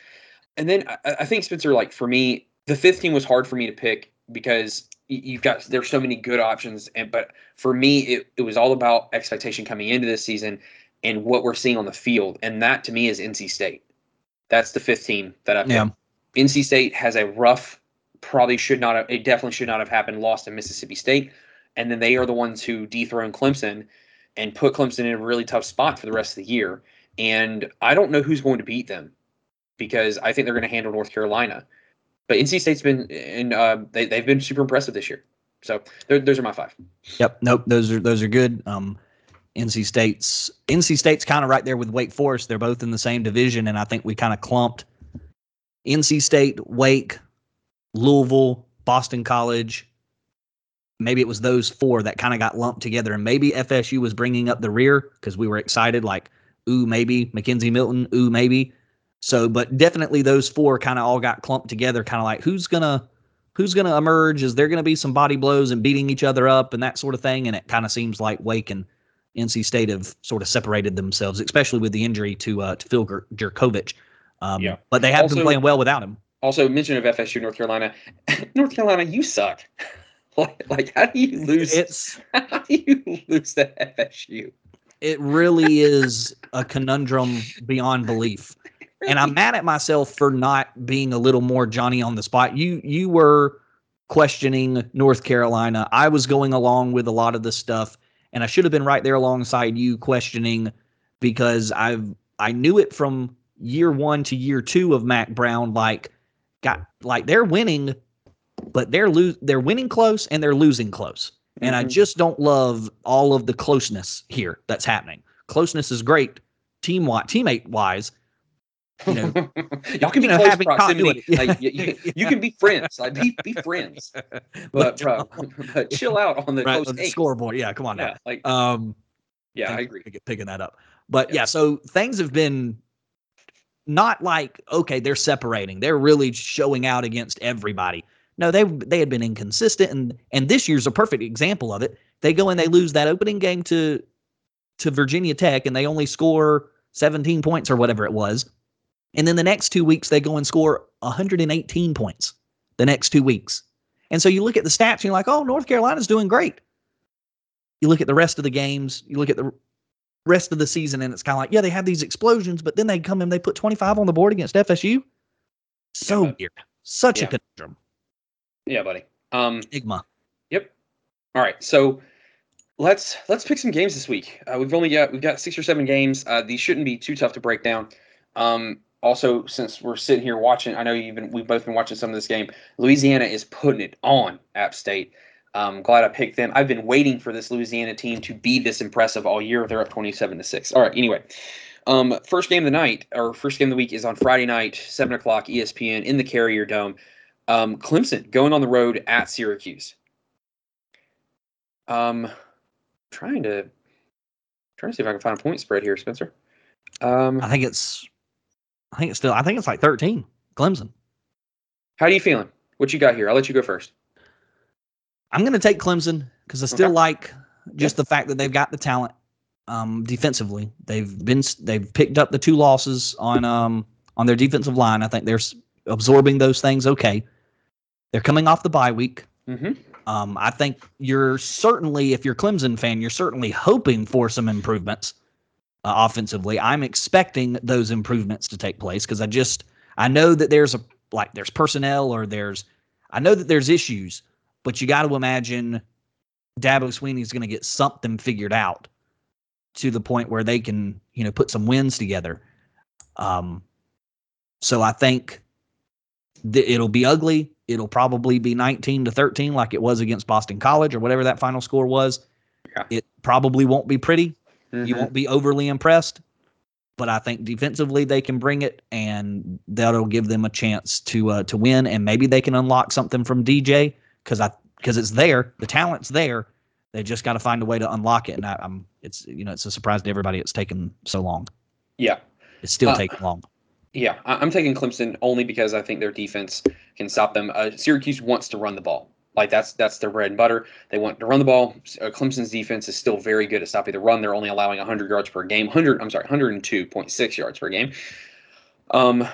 And then I, I think Spencer, like for me, the fifth team was hard for me to pick because you've got there's so many good options. And but for me, it it was all about expectation coming into this season and what we're seeing on the field. And that to me is N C State. That's the fifth team that I picked. Yeah. N C State has a rough, probably should not have, it definitely should not have happened. Lost to Mississippi State. And then they are the ones who dethroned Clemson and put Clemson in a really tough spot for the rest of the year. And I don't know who's going to beat them because I think they're going to handle North Carolina. But N C State's been and uh, they they've been super impressive this year. So those are my five. Yep. Nope. Those are those are good. Um, N C State's N C State's kind of right there with Wake Forest. They're both in the same division, and I think we kind of clumped N C State, Wake, Louisville, Boston College. Maybe it was those four that kind of got lumped together, and maybe F S U was bringing up the rear because we were excited, like, ooh, maybe Mackenzie Milton, ooh, maybe. So, but definitely those four kind of all got clumped together, kind of like who's gonna who's gonna emerge? Is there gonna be some body blows and beating each other up and that sort of thing? And it kind of seems like Wake and N C State have sort of separated themselves, especially with the injury to uh, to Phil Jurkovec. Um, yeah. But they have also been playing well without him. Also, mention of F S U, North Carolina, North Carolina, you suck. Like, like, how do you lose? It's, how do you lose to F S U? It really is a conundrum beyond belief, really? And I'm mad at myself for not being a little more Johnny on the spot. You you were questioning North Carolina. I was going along with a lot of the stuff, and I should have been right there alongside you questioning because I've I knew it from year one to year two of Mack Brown. Like, got like they're winning. But they're lo- they're winning close and they're losing close. Mm-hmm. And I just don't love all of the closeness here that's happening. Closeness is great team wa- teammate-wise. You know, y'all can be know, close proximity. Like, you, you, you can be friends. Like be be friends. But, bro, but chill out on the, right, on the scoreboard. Yeah, come on now. Yeah, like, um, yeah I, I agree. Picking that up. But, yeah. yeah, so things have been not like, okay, they're separating. They're really showing out against everybody. No, they they had been inconsistent, and and this year's a perfect example of it. They go and they lose that opening game to to Virginia Tech, and they only score seventeen points or whatever it was. And then the next two weeks, they go and score one hundred eighteen points the next two weeks. And so you look at the stats, and you're like, oh, North Carolina's doing great. You look at the rest of the games, you look at the rest of the season, and it's kind of like, yeah, they have these explosions, but then they come in, they put twenty-five on the board against F S U. So yeah. weird. Such yeah. a conundrum. Yeah, buddy. Um, Stigma. Yep. All right. So let's let's pick some games this week. Uh, we've only got we've got six or seven games. Uh, these shouldn't be too tough to break down. Um, also, since we're sitting here watching, I know you've been we've both been watching some of this game. Louisiana is putting it on App State. I'm glad I picked them. I've been waiting for this Louisiana team to be this impressive all year. They're up twenty-seven to six. All right. Anyway, Um, first game of the night, or first game of the week, is on Friday night, seven o'clock, E S P N, in the Carrier Dome. Um, Clemson going on the road at Syracuse. Um, trying to trying to see if I can find a point spread here, Spencer. Um, I think it's, I think it's still, I think it's like thirteen. Clemson. How are you feeling? What you got here? I'll let you go first. I'm going to take Clemson because I still okay. like just yeah. the fact that they've got the talent. Um, defensively, they've been they've picked up the two losses on um on their defensive line. I think they're absorbing those things. Okay, they're coming off the bye week. Mm-hmm. Um, I think you're certainly, if you're a Clemson fan, you're certainly hoping for some improvements uh, offensively. I'm expecting those improvements to take place because I just I know that there's a like there's personnel or there's I know that there's issues, but you got to imagine Dabo Swinney's going to get something figured out to the point where they can, you know, put some wins together. Um, so I think th- it'll be ugly. It'll probably be nineteen to thirteen like it was against Boston College or whatever that final score was. Yeah. It probably won't be pretty. Mm-hmm. You won't be overly impressed. But I think defensively they can bring it, and that'll give them a chance to uh, to win, and maybe they can unlock something from D J because I because it's there. The talent's there. They just got to find a way to unlock it, and I, I'm. It's you know, it's a surprise to everybody. It's taken so long. Yeah, it's still uh, taking long. Yeah, I'm taking Clemson only because I think their defense can stop them. Uh, Syracuse wants to run the ball. Like that's that's their bread and butter. They want to run the ball. Uh, Clemson's defense is still very good at stopping the run. They're only allowing one hundred yards per game. one hundred. I'm sorry, one hundred two point six yards per game. Um,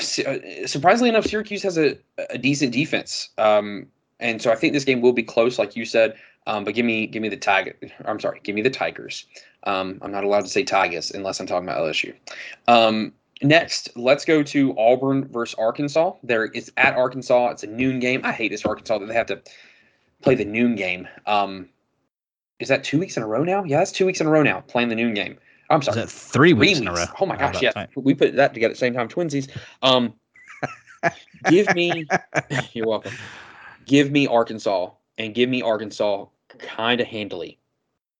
surprisingly enough, Syracuse has a a decent defense. Um, and so I think this game will be close, like you said. Um, but give me, give me the tiger. I'm sorry, give me the Tigers. Um, I'm not allowed to say Tigers unless I'm talking about L S U. Um, next, let's go to Auburn versus Arkansas. There, it's at Arkansas. It's a noon game. I hate this Arkansas that they have to play the noon game. Um, is that two weeks in a row now? Yeah, that's two weeks in a row now playing the noon game. I'm sorry, is that three weeks, three weeks in a row. Oh my gosh, oh, yeah, right. We put that together at the same time, twinsies. Um, give me. You're welcome. Give me Arkansas. And give me Arkansas kind of handily.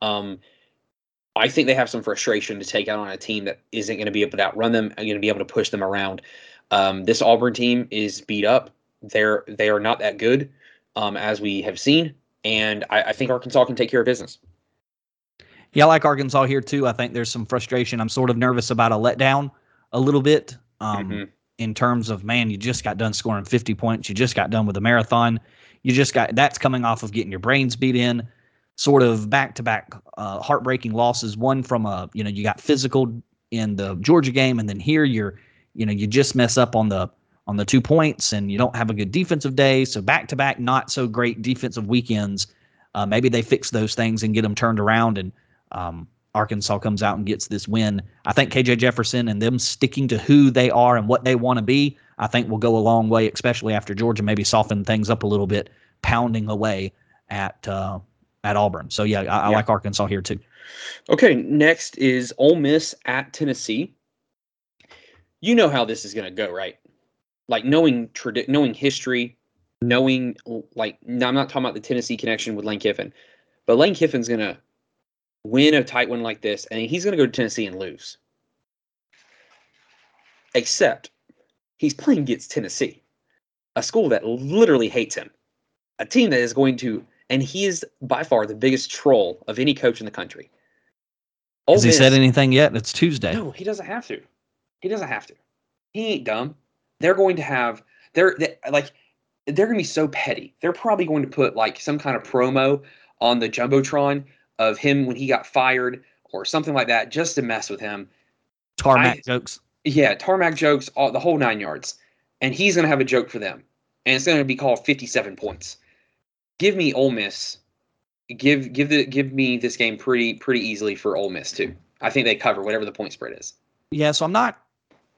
Um, I think they have some frustration to take out on a team that isn't going to be able to outrun them and going to be able to push them around. Um, this Auburn team is beat up. They're they are not that good, um, as we have seen. And I, I think Arkansas can take care of business. Yeah, I like Arkansas here too. I think there's some frustration. I'm sort of nervous about a letdown a little bit um, mm-hmm. in terms of, man, you just got done scoring fifty points. You just got done with a marathon. You just got that's coming off of getting your brains beat in, sort of back to back heartbreaking losses. One from a, you know, you got physical in the Georgia game. And then here you're, you know, you just mess up on the on the two points and you don't have a good defensive day. So back to back, not so great defensive weekends. Uh, maybe they fix those things and get them turned around. And um, Arkansas comes out and gets this win. I think K J Jefferson and them sticking to who they are and what they want to be, I think will go a long way, especially after Georgia maybe softened things up a little bit, pounding away at uh, at Auburn. So, yeah, I, I yeah. like Arkansas here too. Okay, next is Ole Miss at Tennessee. You know how this is going to go, right? Like knowing tradi- knowing history, knowing like now I'm not talking about the Tennessee connection with Lane Kiffin, but Lane Kiffin's going to win a tight one like this, and he's going to go to Tennessee and lose. Except he's playing against Tennessee, a school that literally hates him, a team that is going to, and he is by far the biggest troll of any coach in the country. Ole Has Miss, he said anything yet? It's Tuesday. No, he doesn't have to. He doesn't have to. He ain't dumb. They're going to have, they're they, like, they're going to be so petty. They're probably going to put like some kind of promo on the Jumbotron of him when he got fired or something like that, just to mess with him. Tarmac I, jokes. Yeah, tarmac jokes, all, the whole nine yards. And he's going to have a joke for them. And it's going to be called fifty-seven points. Give me Ole Miss. Give give the give me this game pretty pretty easily for Ole Miss, too. I think they cover whatever the point spread is. Yeah, so I'm not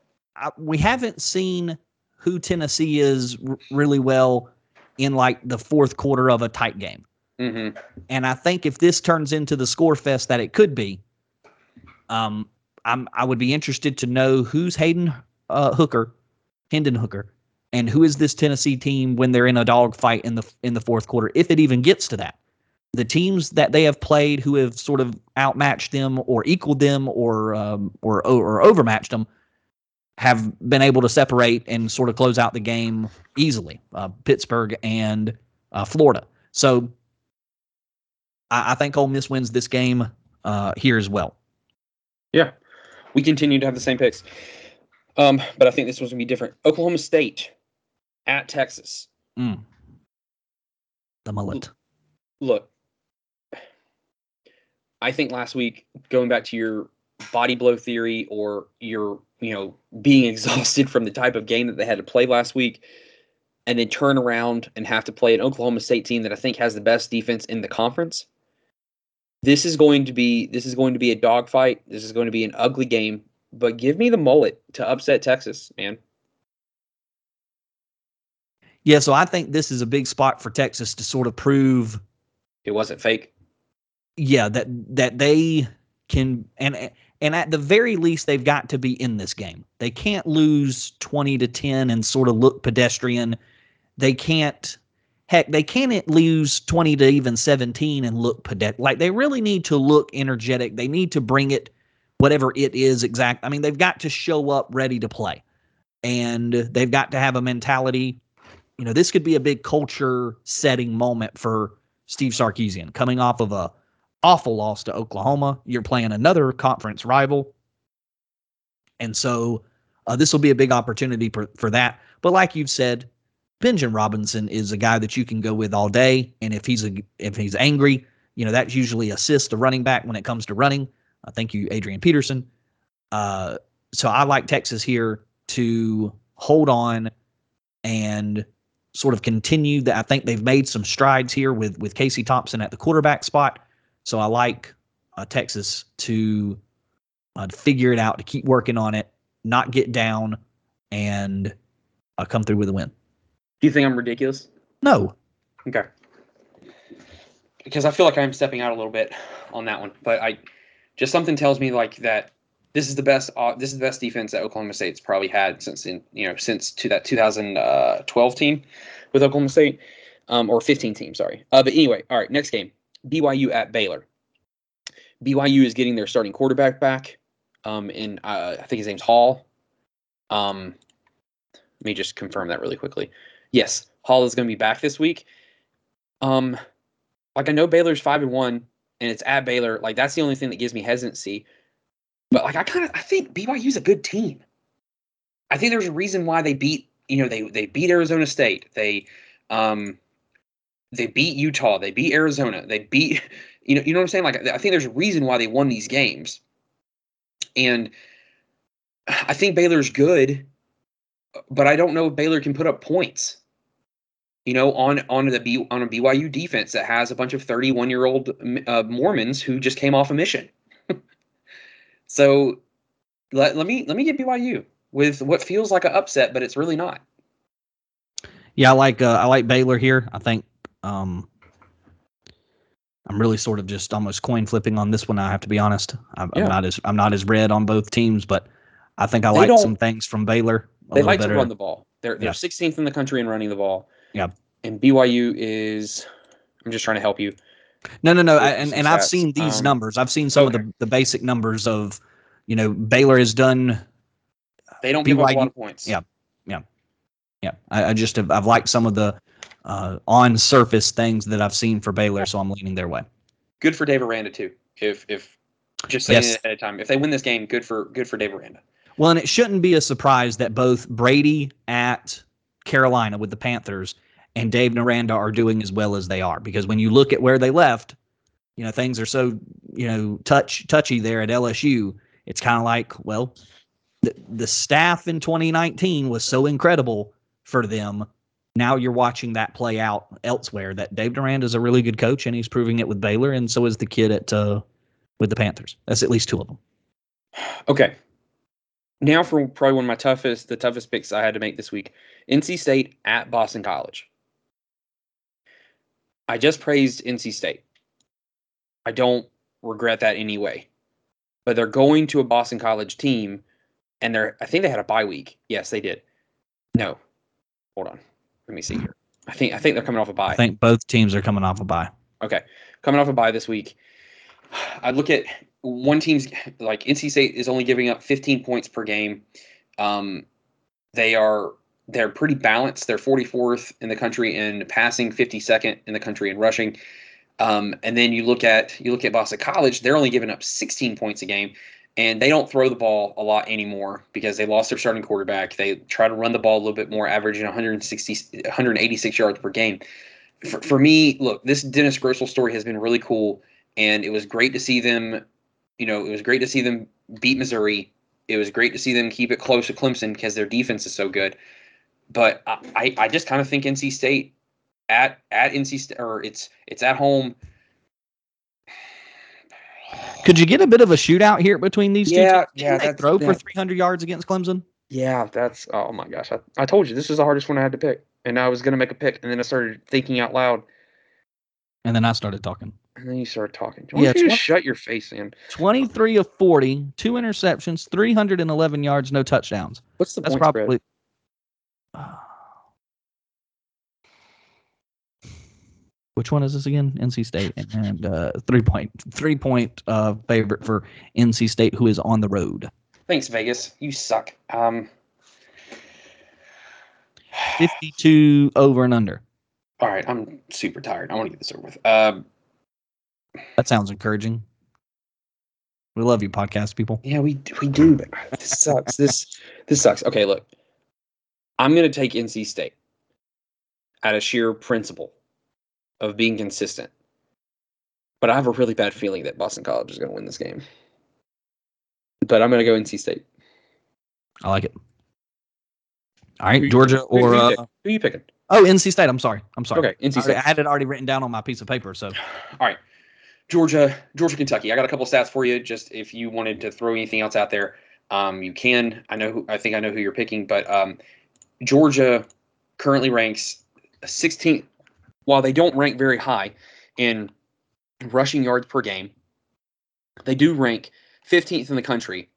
– we haven't seen who Tennessee is r- really well in, like, the fourth quarter of a tight game. Mm-hmm. And I think if this turns into the score fest that it could be, um, I'm I would be interested to know who's Hayden uh, Hooker, Hendon Hooker, and who is this Tennessee team when they're in a dogfight in the in the fourth quarter, if it even gets to that. the teams that they have played who have sort of outmatched them or equaled them or um, or or overmatched them have been able to separate and sort of close out the game easily. Uh, Pittsburgh and uh, Florida. So I, I think Ole Miss wins this game uh, here as well. Yeah, we continue to have the same picks, um, but I think this one's gonna be different. Oklahoma State at Texas. Mm. The mullet. L- look. I think last week, going back to your body blow theory or your, you know, being exhausted from the type of game that they had to play last week and then turn around and have to play an Oklahoma State team that I think has the best defense in the conference. This is going to be this is going to be a dogfight. This is going to be an ugly game, but give me the mullet to upset Texas, man. Yeah, so I think this is a big spot for Texas to sort of prove it wasn't fake. Yeah, that that they can, and and at the very least, they've got to be in this game. They can't lose twenty to ten and sort of look pedestrian. They can't, heck, they can't lose twenty to even seventeen and look pedestrian. Like, they really need to look energetic. They need to bring it, whatever it is exact. I mean, they've got to show up ready to play, and they've got to have a mentality. You know, this could be a big culture-setting moment for Steve Sarkisian, coming off of a awful loss to Oklahoma. You're playing another conference rival. And so uh, this will be a big opportunity for, for that. But like you've said, Bijan Robinson is a guy that you can go with all day. And if he's a, if he's angry, you know, that's usually assist to running back when it comes to running. Uh, thank you, Adrian Peterson. Uh, so I like Texas here to hold on and sort of continue that. I think they've made some strides here with, with Casey Thompson at the quarterback spot. So I like uh, Texas to uh, figure it out, to keep working on it, not get down, and uh, come through with a win. Do you think I'm ridiculous? No. Okay. Because I feel like I'm stepping out a little bit on that one, but I just something tells me like that this is the best uh, this is the best defense that Oklahoma State's probably had since in you know since to that two thousand twelve team with Oklahoma State um, or fifteen team, sorry. Uh, but anyway, all right, next game. B Y U at Baylor. B Y U is getting their starting quarterback back. Um, in uh, I think his name's Hall. Um, let me just confirm that really quickly. Yes, Hall is going to be back this week. Um, like I know Baylor's five and one, and it's at Baylor. Like that's the only thing that gives me hesitancy. But like I kind of I think B Y U's a good team. I think there's a reason why they beat you know they they beat Arizona State. They um. They beat Utah. They beat Arizona. They beat, you know, you know what I'm saying? Like, I think there's a reason why they won these games. And I think Baylor's good, but I don't know if Baylor can put up points, you know, on, on, the B, on a B Y U defense that has a bunch of thirty-one-year-old uh, Mormons who just came off a mission. So let, let me let me get B Y U with what feels like an upset, but it's really not. Yeah, I like, uh, I like Baylor here, I think. Um, I'm really sort of just almost coin flipping on this one. I have to be honest. I'm, yeah. I'm not as I'm not as read on both teams, but I think I they like some things from Baylor. They like better. to run the ball. They're they're yeah. sixteenth in the country in running the ball. Yeah. And B Y U is. I'm just trying to help you. No, no, no. I, and and stats. I've seen these um, numbers. I've seen some okay. of the, the basic numbers of, you know, Baylor has done. They don't B Y U, give up a lot of points. Yeah, yeah, yeah. I, I just have, I've liked some of the. Uh, on surface things that I've seen for Baylor, so I'm leaning their way. Good for Dave Aranda too. If if just saying yes. it ahead of time, if they win this game, good for good for Dave Aranda. Well, and it shouldn't be a surprise that both Brady at Carolina with the Panthers and Dave Aranda are doing as well as they are, because when you look at where they left, you know things are so you know touch touchy there at L S U. It's kind of like well, the, the staff in twenty nineteen was so incredible for them. Now you're watching that play out elsewhere. That Dave Durand is a really good coach, and he's proving it with Baylor, and so is the kid at uh, with the Panthers. That's at least two of them. Okay. Now for probably one of my toughest, the toughest picks I had to make this week: N C State at Boston College. I just praised N C State. I don't regret that anyway, but they're going to a Boston College team, and they're. I think they had a bye week. Yes, they did. No, hold on. Let me see here. I think I think they're coming off a bye. I think both teams are coming off a bye. Okay. Coming off a bye this week, I look at one team's, like, N C State is only giving up fifteen points per game. Um, they are they're pretty balanced. They're forty-fourth in the country in passing, fifty-second in the country in rushing. Um, and then you look at you look at Boston College. They're only giving up sixteen points a game, and they don't throw the ball a lot anymore because they lost their starting quarterback. They try to run the ball a little bit more, averaging one hundred sixty, one hundred eighty-six yards per game. For, for me, look, this Dennis Grossell story has been really cool, and it was great to see them. You know, it was great to see them beat Missouri. It was great to see them keep it close to Clemson because their defense is so good. But I, I just kind of think N C State at at N C State, or it's it's at home. Could you get a bit of a shootout here between these yeah, two? Yeah, yeah. Throw for three hundred yards against Clemson. Yeah, that's oh my gosh. I, I told you this is the hardest one I had to pick, and I was gonna make a pick, and then I started thinking out loud, and then I started talking. And then you start talking. Why yeah, don't you just shut your face in? twenty-three of forty, two interceptions, three hundred eleven yards, no touchdowns. What's the That's point probably, spread? Uh, which one is this again? N C State. And uh, three-point three point, uh, favorite for N C State, who is on the road. Thanks, Vegas. You suck. Um, fifty-two over and under. All right. I'm super tired. I want to get this over with. Um, That sounds encouraging. We love you, podcast people. Yeah, we we do. But this sucks. This this sucks. Okay, look, I'm going to take N C State out of sheer principle of being consistent, but I have a really bad feeling that Boston College is going to win this game. But I'm going to go N C State. I like it. All right, who Georgia you, or who, uh, who are you picking? Oh, N C State. I'm sorry. I'm sorry. Okay, N C State. I had it already written down on my piece of paper. So, all right. Georgia, Georgia, Kentucky. I got a couple stats for you. Just if you wanted to throw anything else out there, um, you can. I know. Who, I think I know who you're picking, but um, Georgia currently ranks sixteenth. While they don't rank very high in rushing yards per game, they do rank fifteenth in the country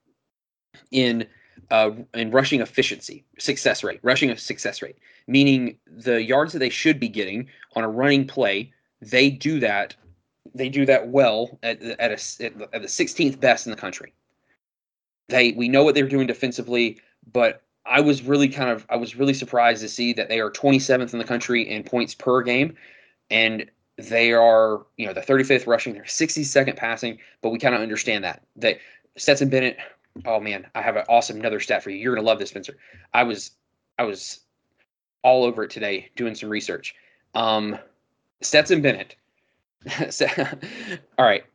in uh, in rushing efficiency, success rate, rushing of success rate, meaning the yards that they should be getting on a running play, they do that. They do that well at at, a, at the sixteenth best in the country. They we know what they're doing defensively, but I was really kind of I was really surprised to see that they are twenty-seventh in the country in points per game, and they are you know the thirty-fifth rushing, they're sixty-second passing. But we kind of understand that that Stetson Bennett. Oh man, I have an awesome another stat for you. You're gonna love this, Spencer. I was I was all over it today doing some research. Um, Stetson Bennett. All right,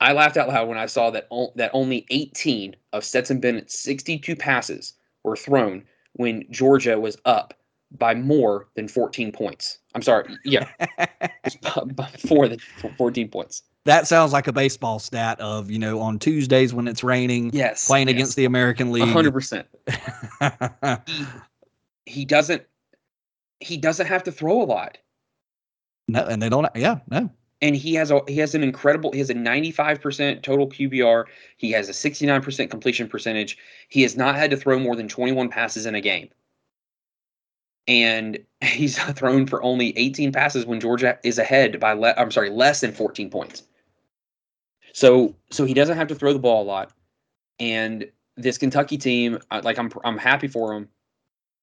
I laughed out loud when I saw that o- that only eighteen of Stetson Bennett's sixty-two passes were thrown when Georgia was up by more than fourteen points. I'm sorry, yeah, more than fourteen points. That sounds like a baseball stat of you know on Tuesdays when it's raining. Yes, playing yes. against the American League. one hundred percent. He, he doesn't. He doesn't have to throw a lot. No, and they don't. Yeah, no. And he has a he has an incredible he has a ninety-five percent total Q B R. He has a sixty-nine percent completion percentage. He has not had to throw more than twenty-one passes in a game. And he's thrown for only eighteen passes when Georgia is ahead by le- I'm sorry, less than fourteen points. So so he doesn't have to throw the ball a lot. And this Kentucky team, like I'm I'm happy for them.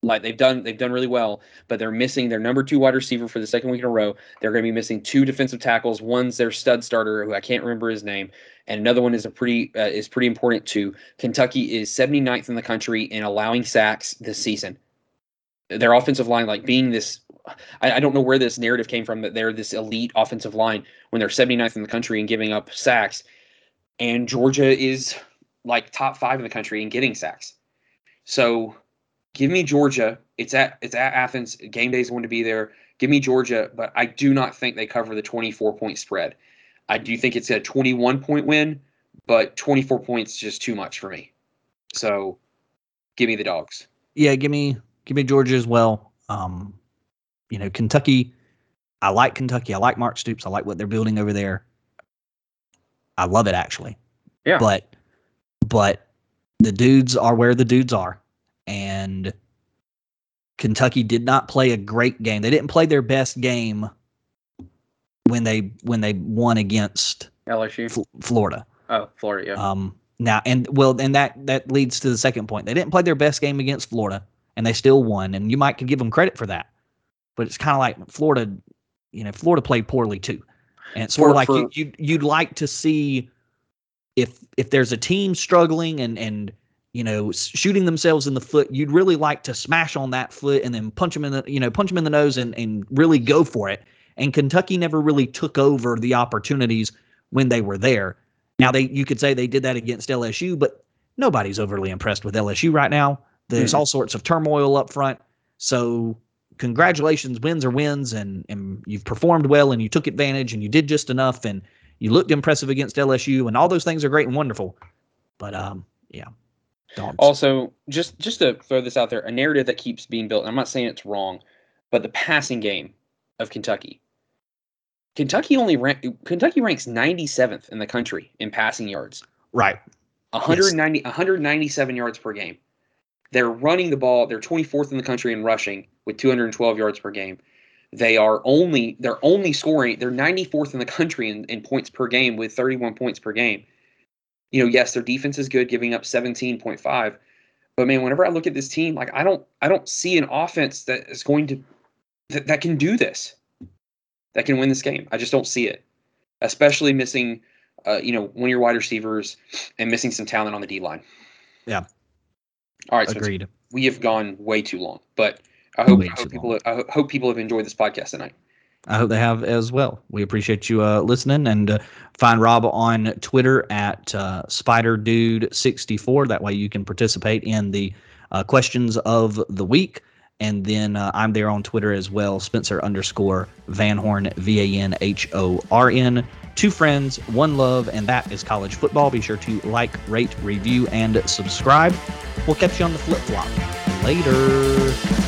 Like they've done, they've done really well, but they're missing their number two wide receiver for the second week in a row. They're going to be missing two defensive tackles. One's their stud starter, who I can't remember his name, and another one is a pretty uh, is pretty important too. Kentucky is seventy-ninth in the country in allowing sacks this season. Their offensive line, like being this, I, I don't know where this narrative came from that they're this elite offensive line when they're seventy-ninth in the country and giving up sacks, and Georgia is like top five in the country in getting sacks. So. Give me Georgia. It's at it's at Athens. Game days want to be there. Give me Georgia, but I do not think they cover the twenty-four point spread. I do think it's a twenty-one point win, but twenty-four points is just too much for me. So, give me the dogs. Yeah, give me give me Georgia as well. Um, you know, Kentucky. I like Kentucky. I like Mark Stoops. I like what they're building over there. I love it actually. Yeah. But but the dudes are where the dudes are. And Kentucky did not play a great game. They didn't play their best game when they when they won against L S U, F- Florida. Oh, Florida, yeah. Um, now and well, and that that leads to the second point. They didn't play their best game against Florida, and they still won. And you might could give them credit for that, but it's kind of like Florida, you know, Florida played poorly too, and it's sort of like you you'd, you'd like to see if if there's a team struggling and and. you know, shooting themselves in the foot, you'd really like to smash on that foot and then punch them in the, you know, punch them in the nose and, and really go for it. And Kentucky never really took over the opportunities when they were there. Now they, you could say they did that against L S U, but nobody's overly impressed with L S U right now. There's mm-hmm. all sorts of turmoil up front. So congratulations, wins are wins, and, and you've performed well and you took advantage and you did just enough and you looked impressive against L S U and all those things are great and wonderful. But um, yeah. Dogs. Also, just just to throw this out there, a narrative that keeps being built, and I'm not saying it's wrong, but the passing game of Kentucky. Kentucky only rank, Kentucky ranks ninety-seventh in the country in passing yards. Right. one ninety, yes. one ninety-seven yards per game. They're running the ball. They're twenty-fourth in the country in rushing with two twelve yards per game. They are only they're only scoring. They're ninety-fourth in the country in, in points per game with thirty-one points per game. You know, yes, their defense is good, giving up seventeen point five. But man, whenever I look at this team, like I don't, I don't see an offense that is going to that, that can do this, that can win this game. I just don't see it, especially missing, uh, you know, one of your wide receivers and missing some talent on the D line. Yeah. All right, Spencer, agreed. We have gone way too long, but I hope, I hope people, long. I hope people have enjoyed this podcast tonight. I hope they have as well. We appreciate you uh, listening, and uh, find Rob on Twitter at uh, Spider Dude sixty-four. That way you can participate in the uh, questions of the week. And then uh, I'm there on Twitter as well, Spencer underscore Van Horn, V A N H O R N. Two friends, one love, and that is college football. Be sure to like, rate, review, and subscribe. We'll catch you on the flip-flop. Later.